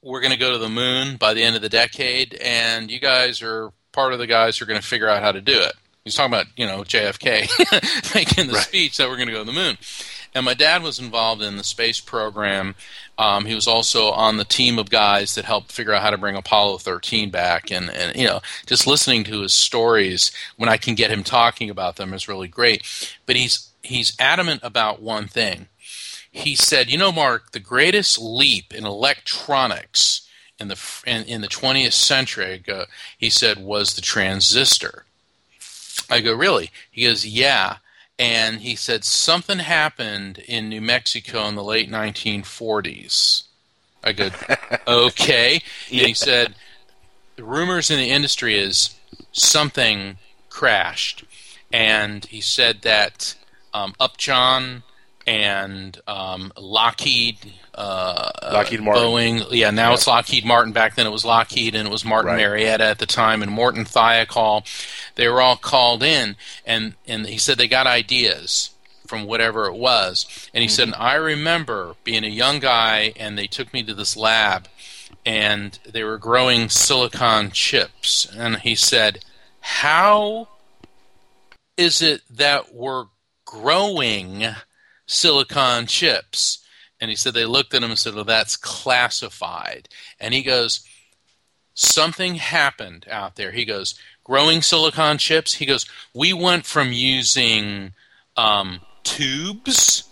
we're going to go to the moon by the end of the decade, and you guys are part of the guys who are going to figure out how to do it. He's talking about, you know, J F K making the right. speech that we're going to go to the moon. And my dad was involved in the space program. Um, he was also on the team of guys that helped figure out how to bring Apollo thirteen back. And, and, you know, just listening to his stories when I can get him talking about them is really great. But he's he's adamant about one thing. He said, you know, Mark, the greatest leap in electronics in the in, in the twentieth century, uh, he said, was the transistor. I go, really? He goes, yeah. And he said something happened in New Mexico in the late nineteen forties. I go, okay. Yeah. And he said, the rumors in the industry is something crashed. And he said that um, Upjohn and um, Lockheed, uh, Lockheed Martin. Boeing, yeah, now yeah. it's Lockheed Martin. Back then it was Lockheed, and it was Martin right. Marietta at the time, and Morton Thiokol. They were all called in, and, and he said they got ideas from whatever it was. And he mm-hmm. said, and I remember being a young guy, and they took me to this lab, and they were growing silicon chips. And he said, how is it that we're growing silicon chips? And he said they looked at him and said, well, that's classified. And he goes, something happened out there. He goes, growing silicon chips? He goes, we went from using um, tubes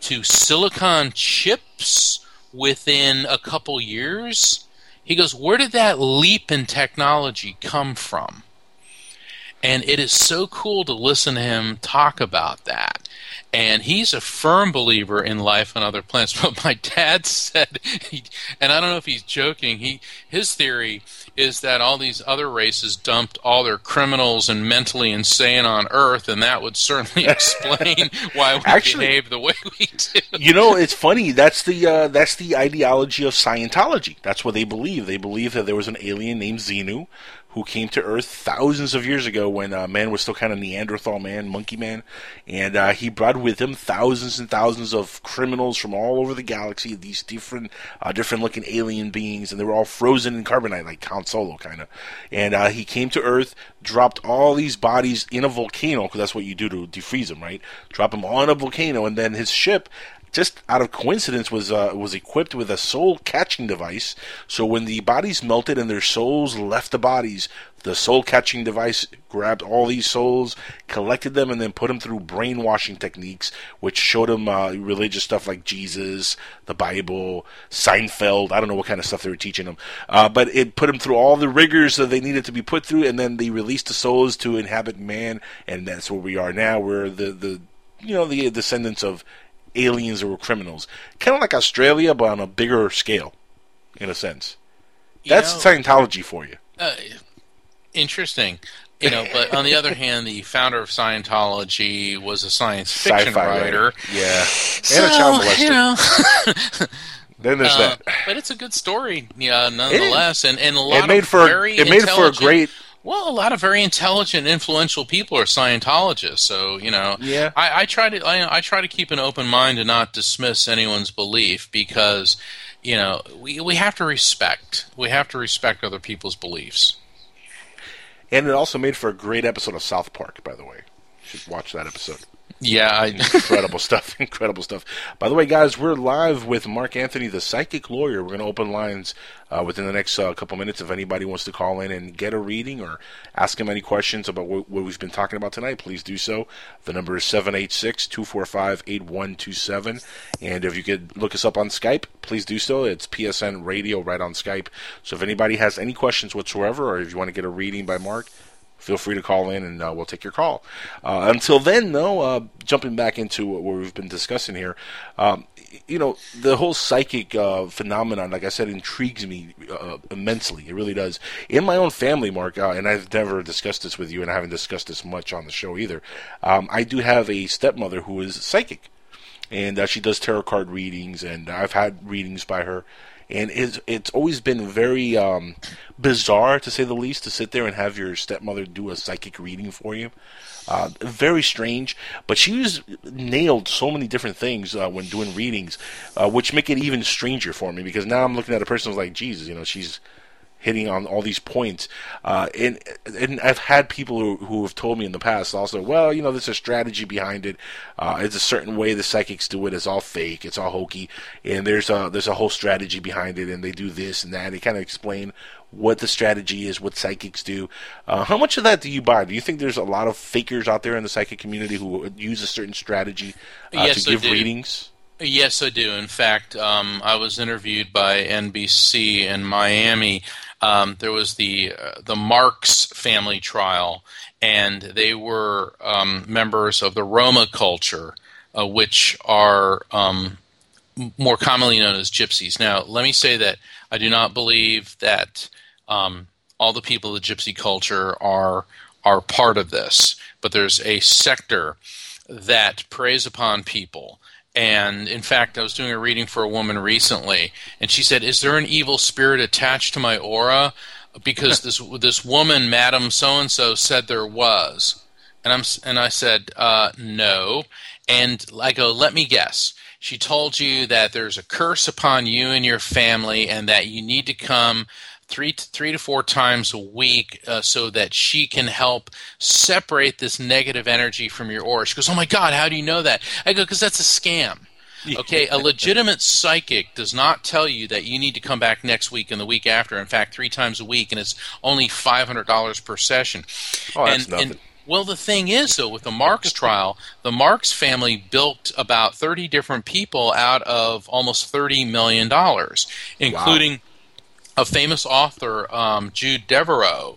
to silicon chips within a couple years. He goes, where did that leap in technology come from? And it is so cool to listen to him talk about that. And he's a firm believer in life on other planets. But my dad said, he, and I don't know if he's joking, he his theory is that all these other races dumped all their criminals and mentally insane on Earth, and that would certainly explain why we Actually, behave the way we do. You know, it's funny. That's the uh, that's the ideology of Scientology. That's what they believe. They believe that there was an alien named Xenu who came to Earth thousands of years ago when uh, man was still kind of Neanderthal man, monkey man, and uh, he brought with him thousands and thousands of criminals from all over the galaxy, these different uh, different looking alien beings, and they were all frozen in carbonite, like Count Solo kind of. And uh, he came to Earth, dropped all these bodies in a volcano, because that's what you do to defreeze them, right? Drop them on a volcano, and then his ship, just out of coincidence, was uh, was equipped with a soul-catching device. So when the bodies melted and their souls left the bodies, the soul-catching device grabbed all these souls, collected them, and then put them through brainwashing techniques, which showed them uh, religious stuff like Jesus, the Bible, Seinfeld. I don't know what kind of stuff they were teaching them. Uh, but it put them through all the rigors that they needed to be put through, and then they released the souls to inhabit man, and that's where we are now. We're the, the you know, the descendants of aliens that were criminals, kind of like Australia, but on a bigger scale, in a sense. That's you know, Scientology for you. Uh, interesting, you know. But on the other hand, the founder of Scientology was a science fiction writer. writer, yeah, so, and a child molester. You know. Then there's uh, that. But it's a good story, yeah, nonetheless, and and a lot it made of for very it made for a great. Well, a lot of very intelligent, influential people are Scientologists, so you know. Yeah. I, I try to I, I try to keep an open mind and not dismiss anyone's belief because, you know, we we have to respect we have to respect other people's beliefs. And it also made for a great episode of South Park, by the way. You should watch that episode. Yeah. I... Incredible stuff. Incredible stuff. By the way, guys, we're live with Mark Anthony, the psychic lawyer. We're going to open lines uh, within the next uh, couple minutes. If anybody wants to call in and get a reading or ask him any questions about what, what we've been talking about tonight, please do so. The number is seven eight six, two four five, eight one two seven. And if you could look us up on Skype, please do so. It's P S N Radio right on Skype. So if anybody has any questions whatsoever, or if you want to get a reading by Mark, feel free to call in, and uh, we'll take your call. Uh, until then, though, uh, jumping back into what we've been discussing here, um, you know, the whole psychic uh, phenomenon, like I said, intrigues me uh, immensely. It really does. In my own family, Mark, uh, and I've never discussed this with you, and I haven't discussed this much on the show either, um, I do have a stepmother who is psychic, and uh, she does tarot card readings, and I've had readings by her. And it's, it's always been very um, bizarre, to say the least, to sit there and have your stepmother do a psychic reading for you. Uh, very strange. But she's nailed so many different things uh, when doing readings, uh, which make it even stranger for me. Because now I'm looking at a person who's like, Jesus, you know, she's hitting on all these points. Uh, and and I've had people who, who have told me in the past also, well, you know, there's a strategy behind it. Uh, it's a certain way the psychics do it. It's all fake. It's all hokey. And there's a, there's a whole strategy behind it, and they do this and that. They kind of explain what the strategy is, what psychics do. Uh, how much of that do you buy? Do you think there's a lot of fakers out there in the psychic community who use a certain strategy uh, yes, to give do. readings? Yes, I do. In fact, um, I was interviewed by N B C in Miami. Um, there was the uh, the Marx family trial, and they were um, members of the Roma culture, uh, which are um, more commonly known as gypsies. Now, let me say that I do not believe that um, all the people of the gypsy culture are are part of this, but there's a sector that preys upon people. And, in fact, I was doing a reading for a woman recently, and she said, is there an evil spirit attached to my aura? Because this this woman, Madam So-and-so, said there was. And, I'm, and I said, uh, no. And I go, let me guess. She told you that there's a curse upon you and your family, and that you need to come three to, three to four times a week uh, so that she can help separate this negative energy from your aura. She goes, oh my God, how do you know that? I go, because that's a scam. Okay, a legitimate psychic does not tell you that you need to come back next week and the week after. In fact, three times a week, and it's only five hundred dollars per session. Oh, that's and, nothing. And, well, the thing is, though, with the Marx trial, the Marx family built about thirty different people out of almost thirty million dollars, including... Wow. A famous author, um, Jude Devereaux,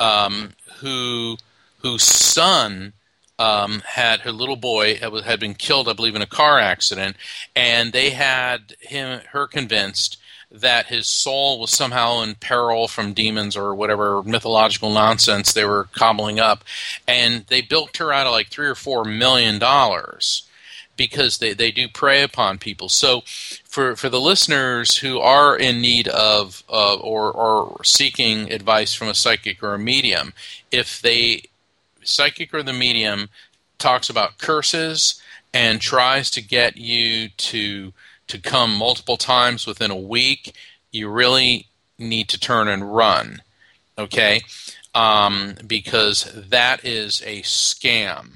um, who whose son um, had her little boy had been killed, I believe, in a car accident, and they had him her convinced that his soul was somehow in peril from demons or whatever mythological nonsense they were cobbling up, and they bilked her out of like three or four million dollars. Because they, they do prey upon people. So for, for the listeners who are in need of uh, or, or seeking advice from a psychic or a medium, if they psychic or the medium talks about curses and tries to get you to to come multiple times within a week, you really need to turn and run, okay? Um, because that is a scam.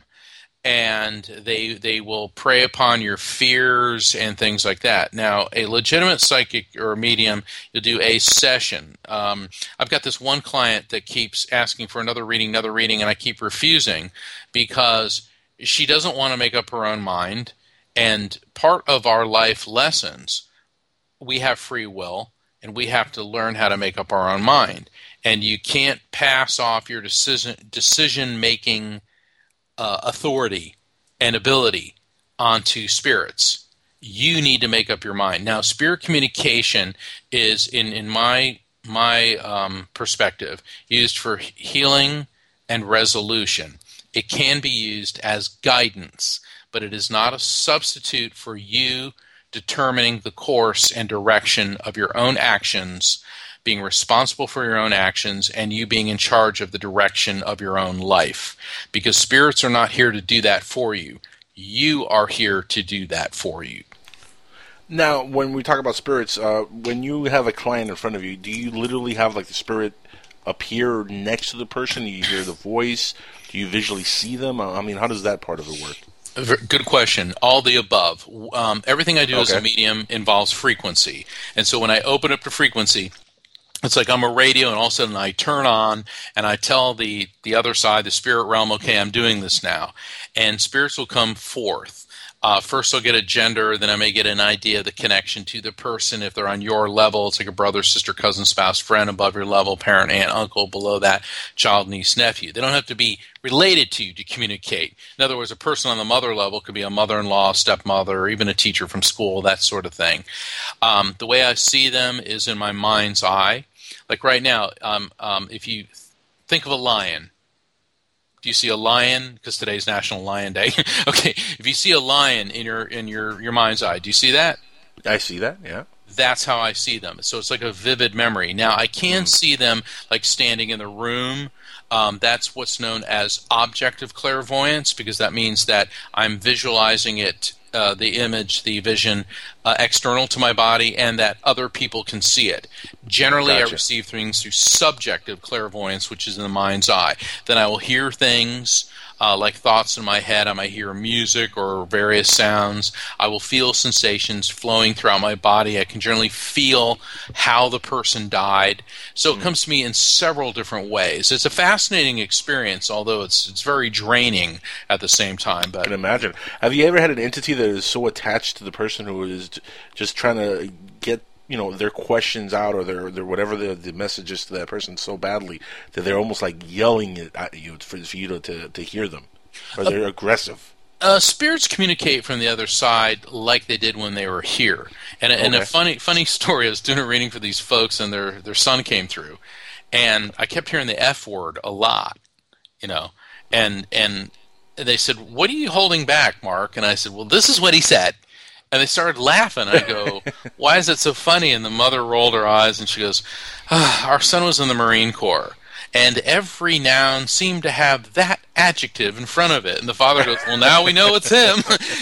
And they they will prey upon your fears and things like that. Now, a legitimate psychic or medium, you'll do a session. Um, I've got this one client that keeps asking for another reading, another reading, and I keep refusing because she doesn't want to make up her own mind. And part of our life lessons, we have free will, and we have to learn how to make up our own mind. And you can't pass off your decision decision-making Uh, authority and ability onto spirits. You need to make up your mind. Now, spirit communication is, in in my my um, perspective, used for healing and resolution. It can be used as guidance, but it is not a substitute for you determining the course and direction of your own actions, being responsible for your own actions, and you being in charge of the direction of your own life. Because spirits are not here to do that for you. You are here to do that for you. Now, when we talk about spirits, uh, when you have a client in front of you, do you literally have like the spirit appear next to the person? Do you hear the voice? Do you visually see them? I mean, how does that part of it work? Good question. All the above. Um, everything I do okay. as a medium involves frequency. And so when I open up to frequency, it's like I'm a radio, and all of a sudden I turn on and I tell the, the other side, the spirit realm, okay, I'm doing this now. And spirits will come forth. Uh, first I'll get a gender, then I may get an idea of the connection to the person. If they're on your level, it's like a brother, sister, cousin, spouse, friend. Above your level, parent, aunt, uncle. Below that, child, niece, nephew. They don't have to be related to you to communicate. In other words, a person on the mother level could be a mother-in-law, stepmother, or even a teacher from school, that sort of thing. Um, the way I see them is in my mind's eye. Like right now, um, um, if you think of a lion, do you see a lion? Because today's National Lion Day. Okay, if you see a lion in your in your, your mind's eye, do you see that? I see that, yeah. That's how I see them. So it's like a vivid memory. Now, I can see them like standing in the room. Um, that's what's known as objective clairvoyance, because that means that I'm visualizing it, uh, the image, the vision, uh, external to my body, and that other people can see it. Generally, gotcha. I receive things through subjective clairvoyance, which is in the mind's eye. Then I will hear things, uh, like thoughts in my head. I might hear music or various sounds. I will feel sensations flowing throughout my body. I can generally feel how the person died. So mm. it comes to me in several different ways. It's a fascinating experience, although it's it's very draining at the same time. But I can imagine. Have you ever had an entity that is so attached to the person who is just trying to get, you know, their questions out, or their, their whatever the, the message is to that person so badly that they're almost like yelling it at you for, for you to, to, to hear them, or they're uh, aggressive? Uh, spirits communicate from the other side like they did when they were here. And, okay. and a funny funny story, I was doing a reading for these folks, and their, their son came through, and I kept hearing the F word a lot, you know, and and they said, "What are you holding back, Mark?" And I said, "Well, this is what he said." And they started laughing. I go, "Why is it so funny?" And the mother rolled her eyes, and she goes, "Oh, our son was in the Marine Corps, and every noun seemed to have that adjective in front of it." And the father goes, "Well, now we know it's him."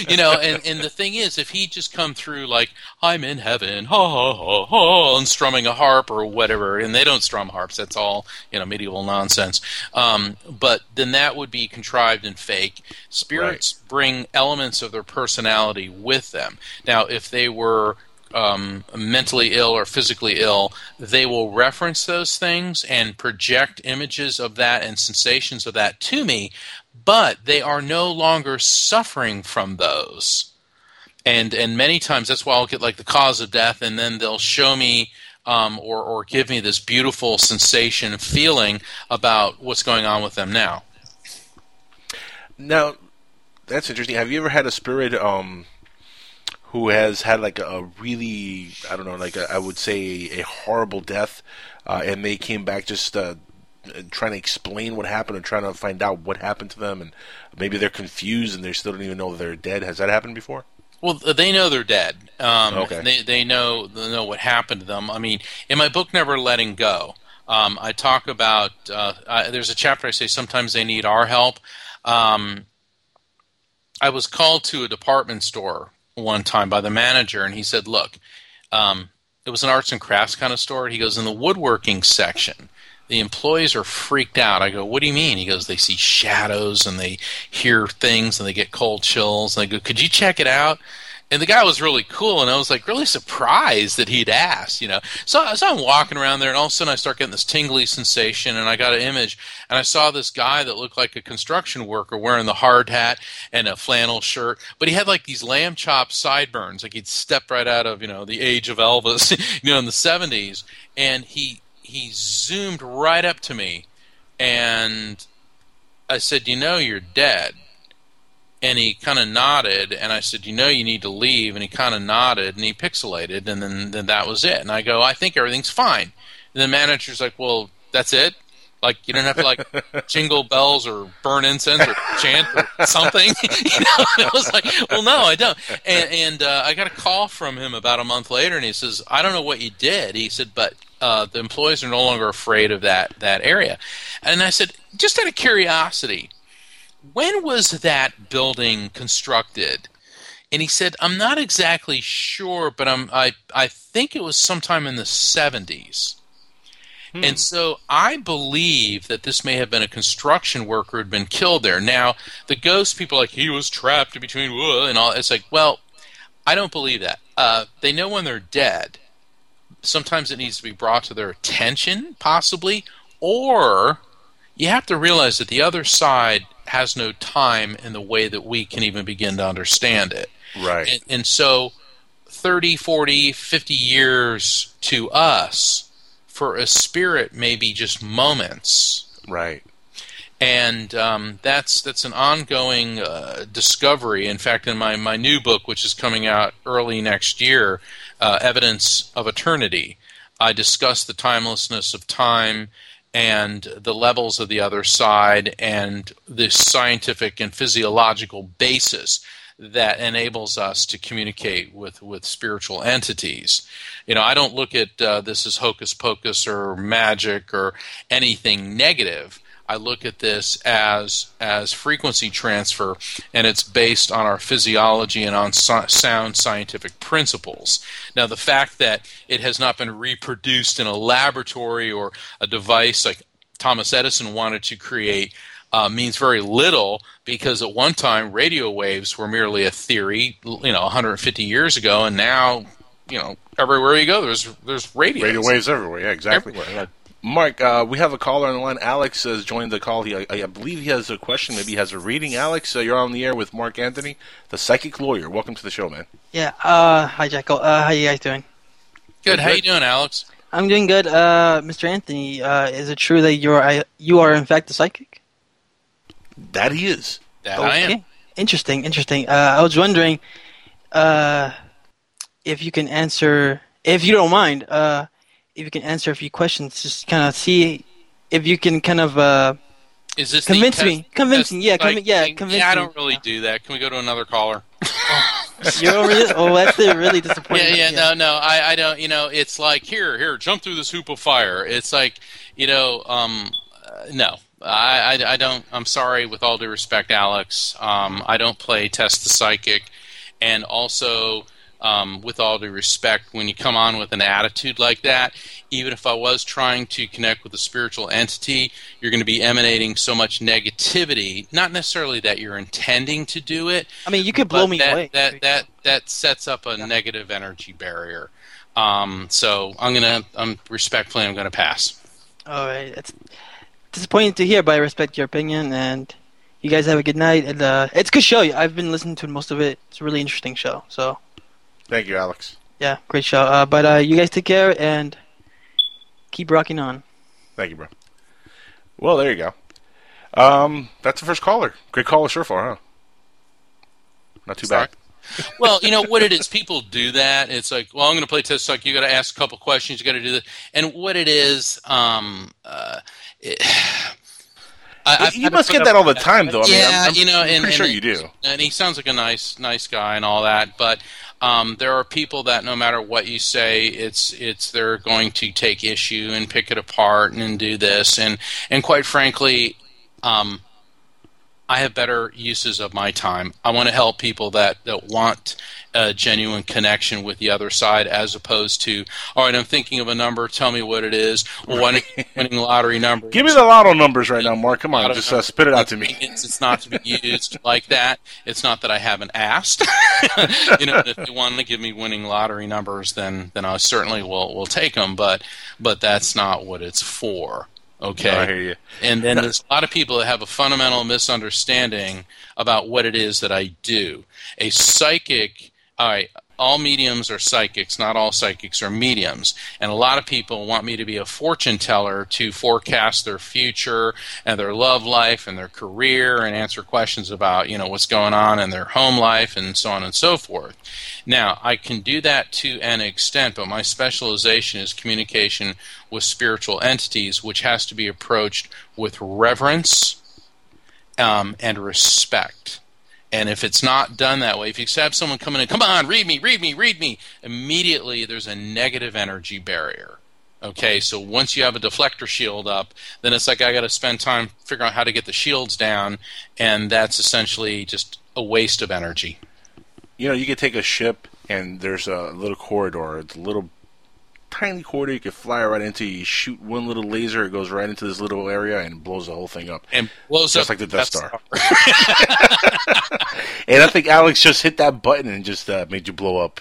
You know, and, and the thing is, if he'd just come through like, "I'm in heaven, ha, ha, ha, ha," and strumming a harp or whatever, and they don't strum harps, that's all, you know, medieval nonsense. Um, but then that would be contrived and fake. Spirits right. bring elements of their personality with them. Now, if they were Um, mentally ill or physically ill, they will reference those things and project images of that and sensations of that to me, but they are no longer suffering from those. And and many times that's why I'll get like the cause of death, and then they'll show me um, or, or give me this beautiful sensation and feeling about what's going on with them now. Now, that's interesting. Have you ever had a spirit um who has had like a really, I don't know, like a, I would say a horrible death, uh, and they came back just uh, trying to explain what happened, or trying to find out what happened to them, and maybe they're confused and they still don't even know they're dead? Has that happened before? Well, they know they're dead. Um, okay. They, they know they know what happened to them. I mean, in my book, Never Letting Go, um, I talk about, uh, I, there's a chapter I say sometimes they need our help. Um, I was called to a department store one time by the manager, and he said, "Look," um, it was an arts and crafts kind of store. He goes, "In the woodworking section, the employees are freaked out." I go, "What do you mean?" He goes, "They see shadows, and they hear things, and they get cold chills." And I go, "Could you check it out?" And the guy was really cool, and I was like really surprised that he'd asked, you know. So, so I'm walking around there, and all of a sudden I start getting this tingly sensation, and I got an image, and I saw this guy that looked like a construction worker wearing the hard hat and a flannel shirt, but he had like these lamb chop sideburns, like he'd stepped right out of, you know, the age of Elvis, you know, in the seventies, and he he zoomed right up to me, and I said, "You know, you're dead." And he kind of nodded, and I said, "You know, you need to leave." And he kind of nodded, and he pixelated, and then, then that was it. And I go, "I think everything's fine." And the manager's like, "Well, that's it? Like, you don't have to, like, jingle bells or burn incense or chant or something?" You know? And I was like, "Well, no, I don't." And, and uh, I got a call from him about a month later, and he says, "I don't know what you did." He said, "But uh, the employees are no longer afraid of that, that area." And I said, "Just out of curiosity, when was that building constructed?" And he said, "I'm not exactly sure, but I'm, I I think it was sometime in the seventies." Hmm. And so I believe that this may have been a construction worker who had been killed there. Now, the ghost people are like, he was trapped between wood and all. It's like, well, I don't believe that. Uh, they know when they're dead. Sometimes it needs to be brought to their attention, possibly. Or you have to realize that the other side has no time in the way that we can even begin to understand it. Right. And, and so thirty, forty, fifty years to us, for a spirit, maybe just moments. Right. And um, that's that's an ongoing uh, discovery. In fact, in my, my new book, which is coming out early next year, uh, Evidence of Eternity, I discuss the timelessness of time and the levels of the other side and the scientific and physiological basis that enables us to communicate with, with spiritual entities. You know, I don't look at uh, this as hocus pocus or magic or anything negative. I look at this as as frequency transfer, and it's based on our physiology and on so- sound scientific principles. Now, the fact that it has not been reproduced in a laboratory or a device like Thomas Edison wanted to create uh, means very little, because at one time radio waves were merely a theory, you know, one hundred fifty years ago, and now, you know, everywhere you go, there's there's radio. Radio waves everywhere. Yeah, exactly. Everywhere. Mark, uh, we have a caller on the line. Alex has joined the call. He, I, I believe he has a question. Maybe he has a reading. Alex, uh, you're on the air with Mark Anthony, the psychic lawyer. Welcome to the show, man. Yeah. Uh, hi, Jackal. Uh, how you guys doing? Good. How you doing, Alex? I'm doing good. Uh, Mister Anthony, uh, is it true that you are you are in fact a psychic? That he is. That okay. I am. Interesting. Interesting. Uh, I was wondering uh, if you can answer, if you don't mind. Uh, If you can answer a few questions, just kind of see if you can kind of uh, Is this convince test, me. Convince me, yeah, like, com- yeah, convince me. Yeah, I don't really do that. Can we go to another caller? You're over this? Oh, that's really disappointing. Yeah, yeah, yeah, no, no, I, I don't, you know, it's like, here, here, jump through this hoop of fire. It's like, you know, um, uh, no, I, I, I don't, I'm sorry, with all due respect, Alex, um, I don't play Test the Psychic, and also... Um, with all due respect, when you come on with an attitude like that, even if I was trying to connect with a spiritual entity, you're going to be emanating so much negativity. Not necessarily that you're intending to do it. I mean, you could blow me that, away. That that that sets up a yeah. negative energy barrier. Um, so I'm gonna, I'm respectfully, I'm gonna pass. All right, it's disappointing to hear, but I respect your opinion, and you guys have a good night. And uh, it's a good show. I've been listening to most of it. It's a really interesting show. So. Thank you, Alex. Yeah, great show. Uh, but uh, you guys take care and keep rocking on. Thank you, bro. Well, there you go. Um, that's the first caller. Great caller so far, huh? Not too Sorry. bad. Well, you know what it is? People do that. It's like, well, I'm going to play test psych. You got to ask a couple questions. You got to do this. And what it is, um, uh, it, I, you must get that all the time, though. I yeah, mean, I'm, I'm you know, and, pretty sure and, you do. And he sounds like a nice, nice guy and all that, but um, there are people that no matter what you say, it's it's they're going to take issue and pick it apart and, and do this, and and quite frankly, um, I have better uses of my time. I want to help people that that want a genuine connection with the other side, as opposed to, all right, I'm thinking of a number. Tell me what it is. Well, right. Winning lottery numbers. Give me the lotto numbers right now, Mark. Come on, just uh, spit it out to me. It's, it's not to be used like that. It's not that I haven't asked. You know, if you want to give me winning lottery numbers, then then I certainly will will take them. But but that's not what it's for. Okay. No, I hear you. And then there's a lot of people that have a fundamental misunderstanding about what it is that I do. A psychic. All right, all mediums are psychics, not all psychics are mediums. And a lot of people want me to be a fortune teller to forecast their future and their love life and their career and answer questions about, you know, what's going on in their home life and so on and so forth. Now, I can do that to an extent, but my specialization is communication with spiritual entities, which has to be approached with reverence um, and respect. And if it's not done that way, if you have someone coming in, come on, read me, read me, read me, immediately there's a negative energy barrier. Okay, so once you have a deflector shield up, then it's like I got to spend time figuring out how to get the shields down, and that's essentially just a waste of energy. You know, you could take a ship, and there's a little corridor, it's a little tiny quarter. You could fly right into. You shoot one little laser, it goes right into this little area and blows the whole thing up. And blows just up just like the Death Star. Star. And I think Alex just hit that button and just uh, made you blow up.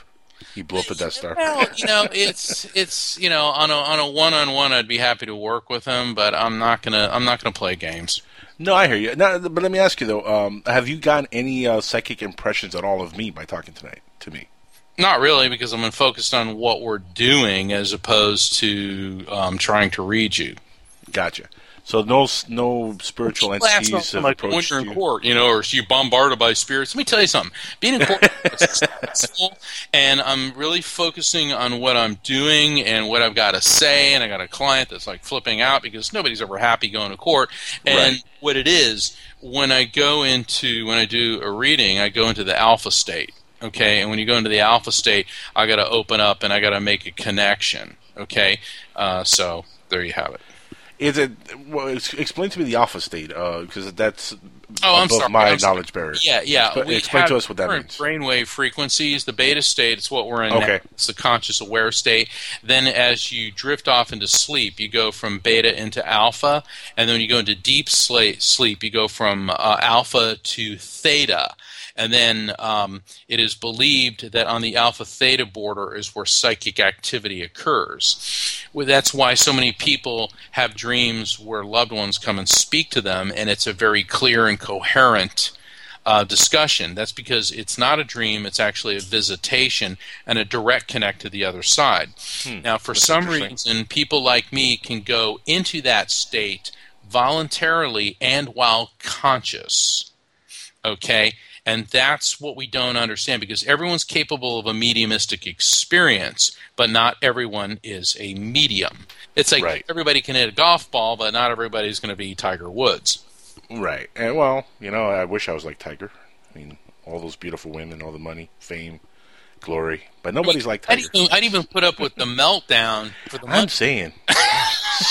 You blew up the Death Star. Well, you know, it's it's you know on a on a one on one, I'd be happy to work with him, but I'm not gonna I'm not gonna play games. No, I hear you. Now, but let me ask you though, um, have you gotten any uh, psychic impressions at all of me by talking tonight to me? Not really, because I'm focused on what we're doing as opposed to um, trying to read you. Gotcha. So no, no spiritual entities have approached you. When you're in court, you know, or you're bombarded by spirits. Let me tell you something. Being in court is stressful, and I'm really focusing on what I'm doing and what I've got to say. And I got a client that's like flipping out because nobody's ever happy going to court. And right. What it is, when I go into when I do a reading, I go into the alpha state. Okay, and when you go into the alpha state, I got to open up and I got to make a connection. Okay, uh, so there you have it. Is it well? Explain to me the alpha state, because uh, that's oh, above I'm my I'm knowledge sorry. barrier. Yeah, yeah. Expl- we explain have to us what that means. Brainwave frequencies, the beta state, it's what we're in. Okay. Now. It's the conscious aware state. Then, as you drift off into sleep, you go from beta into alpha, and then when you go into deep sleep, you go from uh, alpha to theta. And then um, it is believed that on the alpha-theta border is where psychic activity occurs. Well, that's why so many people have dreams where loved ones come and speak to them, and it's a very clear and coherent uh, discussion. That's because it's not a dream, it's actually a visitation and a direct connect to the other side. Hmm, now, for some reason, people like me can go into that state voluntarily and while conscious. Okay? And that's what we don't understand, because everyone's capable of a mediumistic experience, but not everyone is a medium. It's like right. Everybody can hit a golf ball, but not everybody's going to be Tiger Woods. Right. And, well, you know, I wish I was like Tiger. I mean, all those beautiful women, all the money, fame, glory. But nobody's I mean, like Tiger. I'd even, I'd even put up with the meltdown for the money. I'm saying.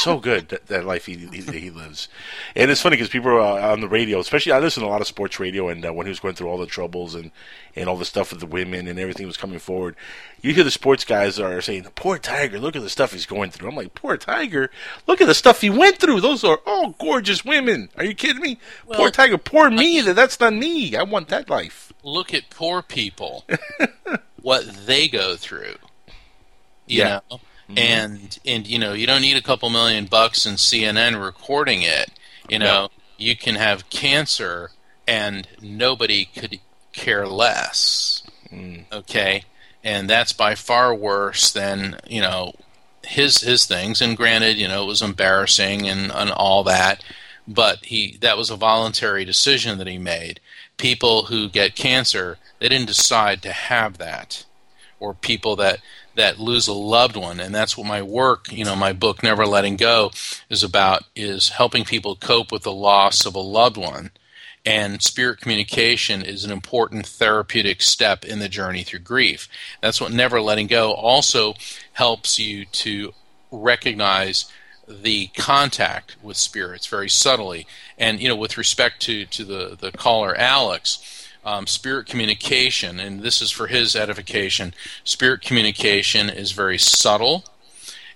So good, that, that life he, he he lives. And it's funny because people are uh, on the radio, especially I listen to a lot of sports radio, and uh, when he was going through all the troubles and, and all the stuff with the women and everything was coming forward, you hear the sports guys are saying, poor Tiger, look at the stuff he's going through. I'm like, poor Tiger, look at the stuff he went through. Those are all gorgeous women. Are you kidding me? Well, poor Tiger, poor me, that that's not me. I want that life. Look at poor people, what they go through, you yeah. know? And and you know you don't need a couple million bucks and C N N recording it. You know no. You can have cancer and nobody could care less. Mm. Okay, and that's by far worse than you know his his things. And granted, you know it was embarrassing and, and all that, but he that was a voluntary decision that he made. People who get cancer, they didn't decide to have that, or people that. that lose a loved one, and that's what my work, you know, my book, Never Letting Go, is about, is helping people cope with the loss of a loved one. And spirit communication is an important therapeutic step in the journey through grief. That's what Never Letting Go also helps you to recognize the contact with spirits very subtly. And, you know, with respect to, to the, the caller Alex, Um, spirit communication, and this is for his edification, spirit communication is very subtle,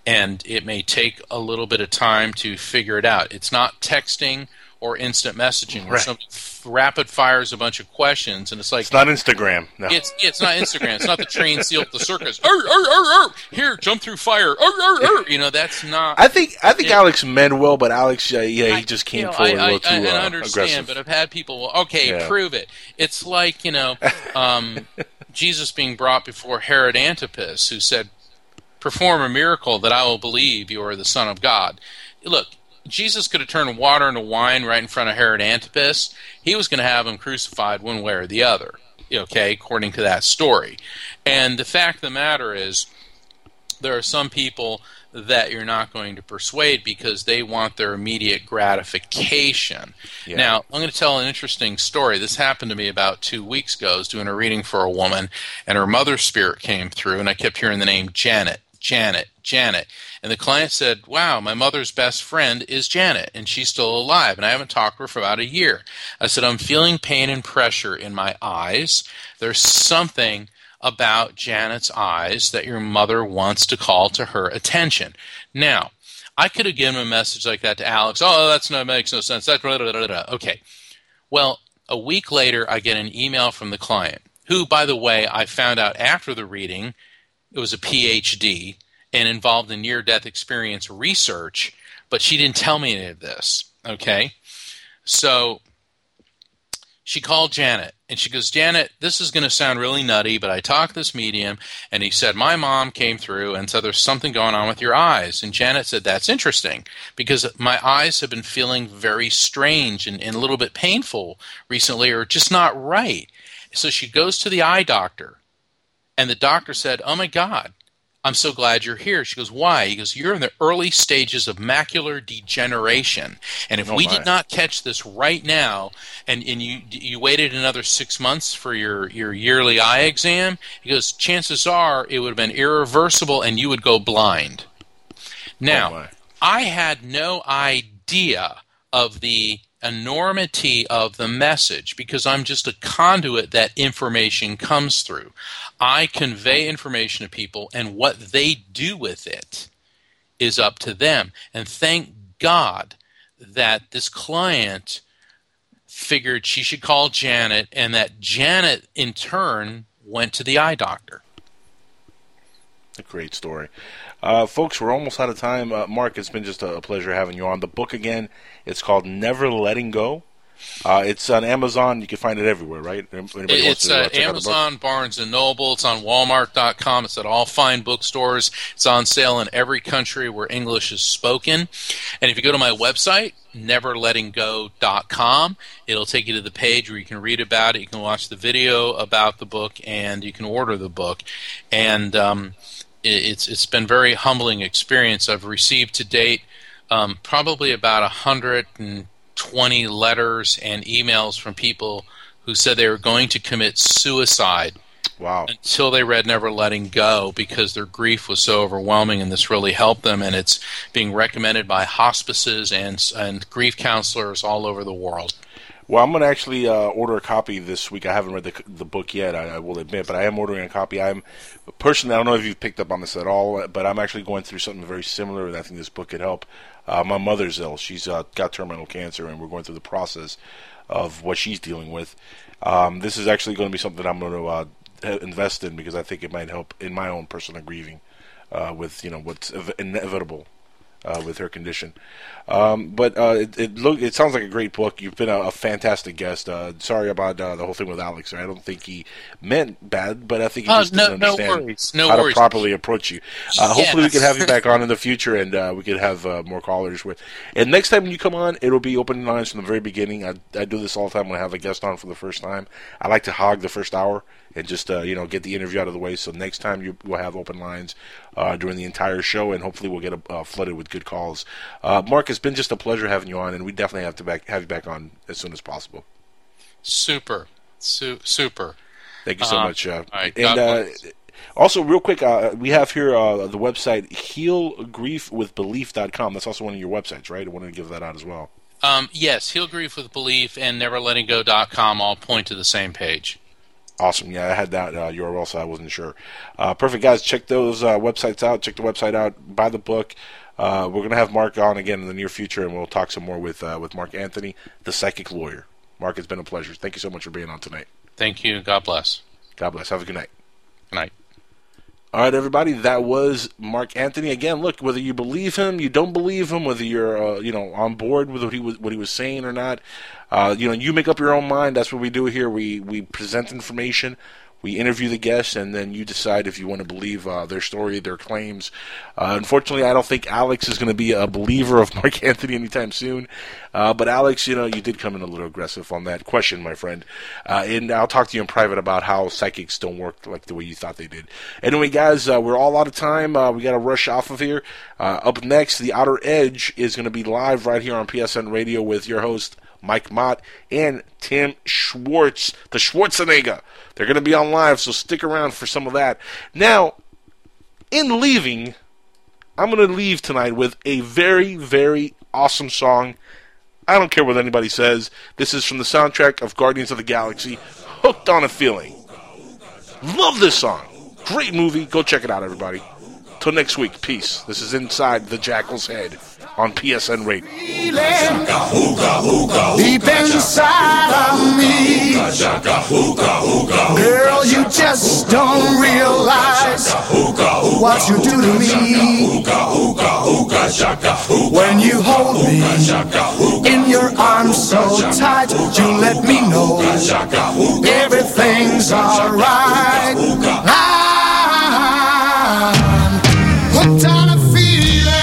and it may take a little bit of time to figure it out. It's not texting or instant messaging. Right. Somebody rapid fires a bunch of questions, and it's like... It's not Instagram. No. It's it's not Instagram. It's not the train sealed the circus. Arr, arr, arr, arr. Here, jump through fire. Arr, arr, arr. You know, that's not... I think I think it, Alex meant well, but Alex, uh, yeah, he just came you know, forward I, I, a little I, too I, I uh, understand, aggressive. But I've had people, okay, yeah. prove it. It's like, you know, um, Jesus being brought before Herod Antipas, who said, perform a miracle that I will believe you are the Son of God. Look, Jesus could have turned water into wine right in front of Herod Antipas. He was going to have him crucified one way or the other, okay, according to that story. And the fact of the matter is, there are some people that you're not going to persuade because they want their immediate gratification. Yeah. Now, I'm going to tell an interesting story. This happened to me about two weeks ago. I was doing a reading for a woman, and her mother's spirit came through, and I kept hearing the name Janet. Janet, Janet. And the client said, wow, my mother's best friend is Janet, and she's still alive, and I haven't talked to her for about a year. I said, I'm feeling pain and pressure in my eyes. There's something about Janet's eyes that your mother wants to call to her attention. Now, I could have given a message like that to Alex. Oh, that's no, makes no sense. That blah, blah, blah, blah. Okay. Well, a week later, I get an email from the client, who, by the way, I found out after the reading, it was a P H D and involved in near-death experience research, but she didn't tell me any of this. Okay? So she called Janet, and she goes, Janet, this is going to sound really nutty, but I talked to this medium, and he said, my mom came through and said there's something going on with your eyes. And Janet said, that's interesting, because my eyes have been feeling very strange and, and a little bit painful recently, or just not right. So she goes to the eye doctor, and the doctor said, oh, my God, I'm so glad you're here. She goes, why? He goes, you're in the early stages of macular degeneration. And if oh we my. did not catch this right now, and, and you you waited another six months for your, your yearly eye exam, he goes, chances are it would have been irreversible and you would go blind. Now, oh I had no idea of the enormity of the message, because I'm just a conduit that information comes through. I convey information to people, and what they do with it is up to them. And thank God that this client figured she should call Janet, and that Janet, in turn, went to the eye doctor. A great story. Uh, folks, we're almost out of time. Uh, Mark, it's been just a pleasure having you on. The book, again, it's called Never Letting Go. Uh, it's on Amazon. You can find it everywhere, right? Anybody it's on uh, Amazon, Barnes and Noble. It's on Walmart dot com. It's at all fine bookstores. It's on sale in every country where English is spoken. And if you go to my website, never letting go dot com, it'll take you to the page where you can read about it. You can watch the video about the book, and you can order the book. And um, it's it's been a very humbling experience. I've received to date um, probably about one hundred twenty letters and emails from people who said they were going to commit suicide wow. until they read Never Letting Go, because their grief was so overwhelming, and this really helped them. And it's being recommended by hospices and and grief counselors all over the world. Well, I'm going to actually uh, order a copy this week. I haven't read the, the book yet, I, I will admit, but I am ordering a copy. I'm personally, I don't know if you've picked up on this at all, but I'm actually going through something very similar, and I think this book could help. Uh, my mother's ill. She's uh, got terminal cancer, and we're going through the process of what she's dealing with. Um, this is actually going to be something I'm going to uh, invest in, because I think it might help in my own personal grieving uh, with, you know, what's ev- inevitable. Uh, with her condition. Um, but uh, it it, look, it sounds like a great book. You've been a, a fantastic guest. Uh, sorry about uh, the whole thing with Alex. I don't think he meant bad, but I think he oh, just no, didn't understand no worries, no how worries. to properly approach you. Uh, yes. Hopefully we can have you back on in the future, and uh, we can have uh, more callers. with. And next time when you come on, it'll be open lines from the very beginning. I, I do this all the time when I have a guest on for the first time. I like to hog the first hour and just uh, you know, get the interview out of the way. So next time you will have open lines uh, during the entire show, and hopefully we'll get uh, flooded with good calls. Uh, Mark, it's been just a pleasure having you on, and we definitely have to back, have you back on as soon as possible. Super, Su- super. Thank you so um, much. Uh, right, and uh, also, real quick, uh, we have here uh, the website heal grief with belief dot com. That's also one of your websites, right? I wanted to give that out as well. Um, yes, Heal Grief with Belief and never letting go dot com all point to the same page. Awesome. Yeah, I had that uh, U R L, so I wasn't sure. Uh, perfect, guys. Check those uh, websites out. Check the website out. Buy the book. Uh, we're going to have Mark on again in the near future, and we'll talk some more with uh, with Mark Anthony, the psychic lawyer. Mark, it's been a pleasure. Thank you so much for being on tonight. Thank you. God bless. God bless. Have a good night. Good night. All right, everybody. That was Mark Anthony. Again, look, whether you believe him, you don't believe him, whether you're uh, you know, on board with what he was what he was saying or not. Uh, you know, you make up your own mind. That's what we do here. We we present information, we interview the guests, and then you decide if you want to believe uh, their story, their claims. Uh, unfortunately, I don't think Alex is going to be a believer of Mark Anthony anytime soon. Uh, but Alex, you know, you did come in a little aggressive on that question, my friend. Uh, and I'll talk to you in private about how psychics don't work like the way you thought they did. Anyway, guys, uh, we're all out of time. Uh, we got to rush off of here. Uh, up next, The Outer Edge is going to be live right here on P S N Radio with your host, Mike Mott, and Tim Schwartz, the Schwarzenegger. They're going to be on live, so stick around for some of that. Now, in leaving, I'm going to leave tonight with a very, very awesome song. I don't care what anybody says. This is from the soundtrack of Guardians of the Galaxy, Hooked on a Feeling. Love this song. Great movie. Go check it out, everybody. Till next week. Peace. This is Inside the Jackal's Head on P S N Radio. Deep inside of me, girl, you just don't realize what you do to me. When you hold me in your arms so tight, you let me know everything's alright. I'm hooked on a feeling.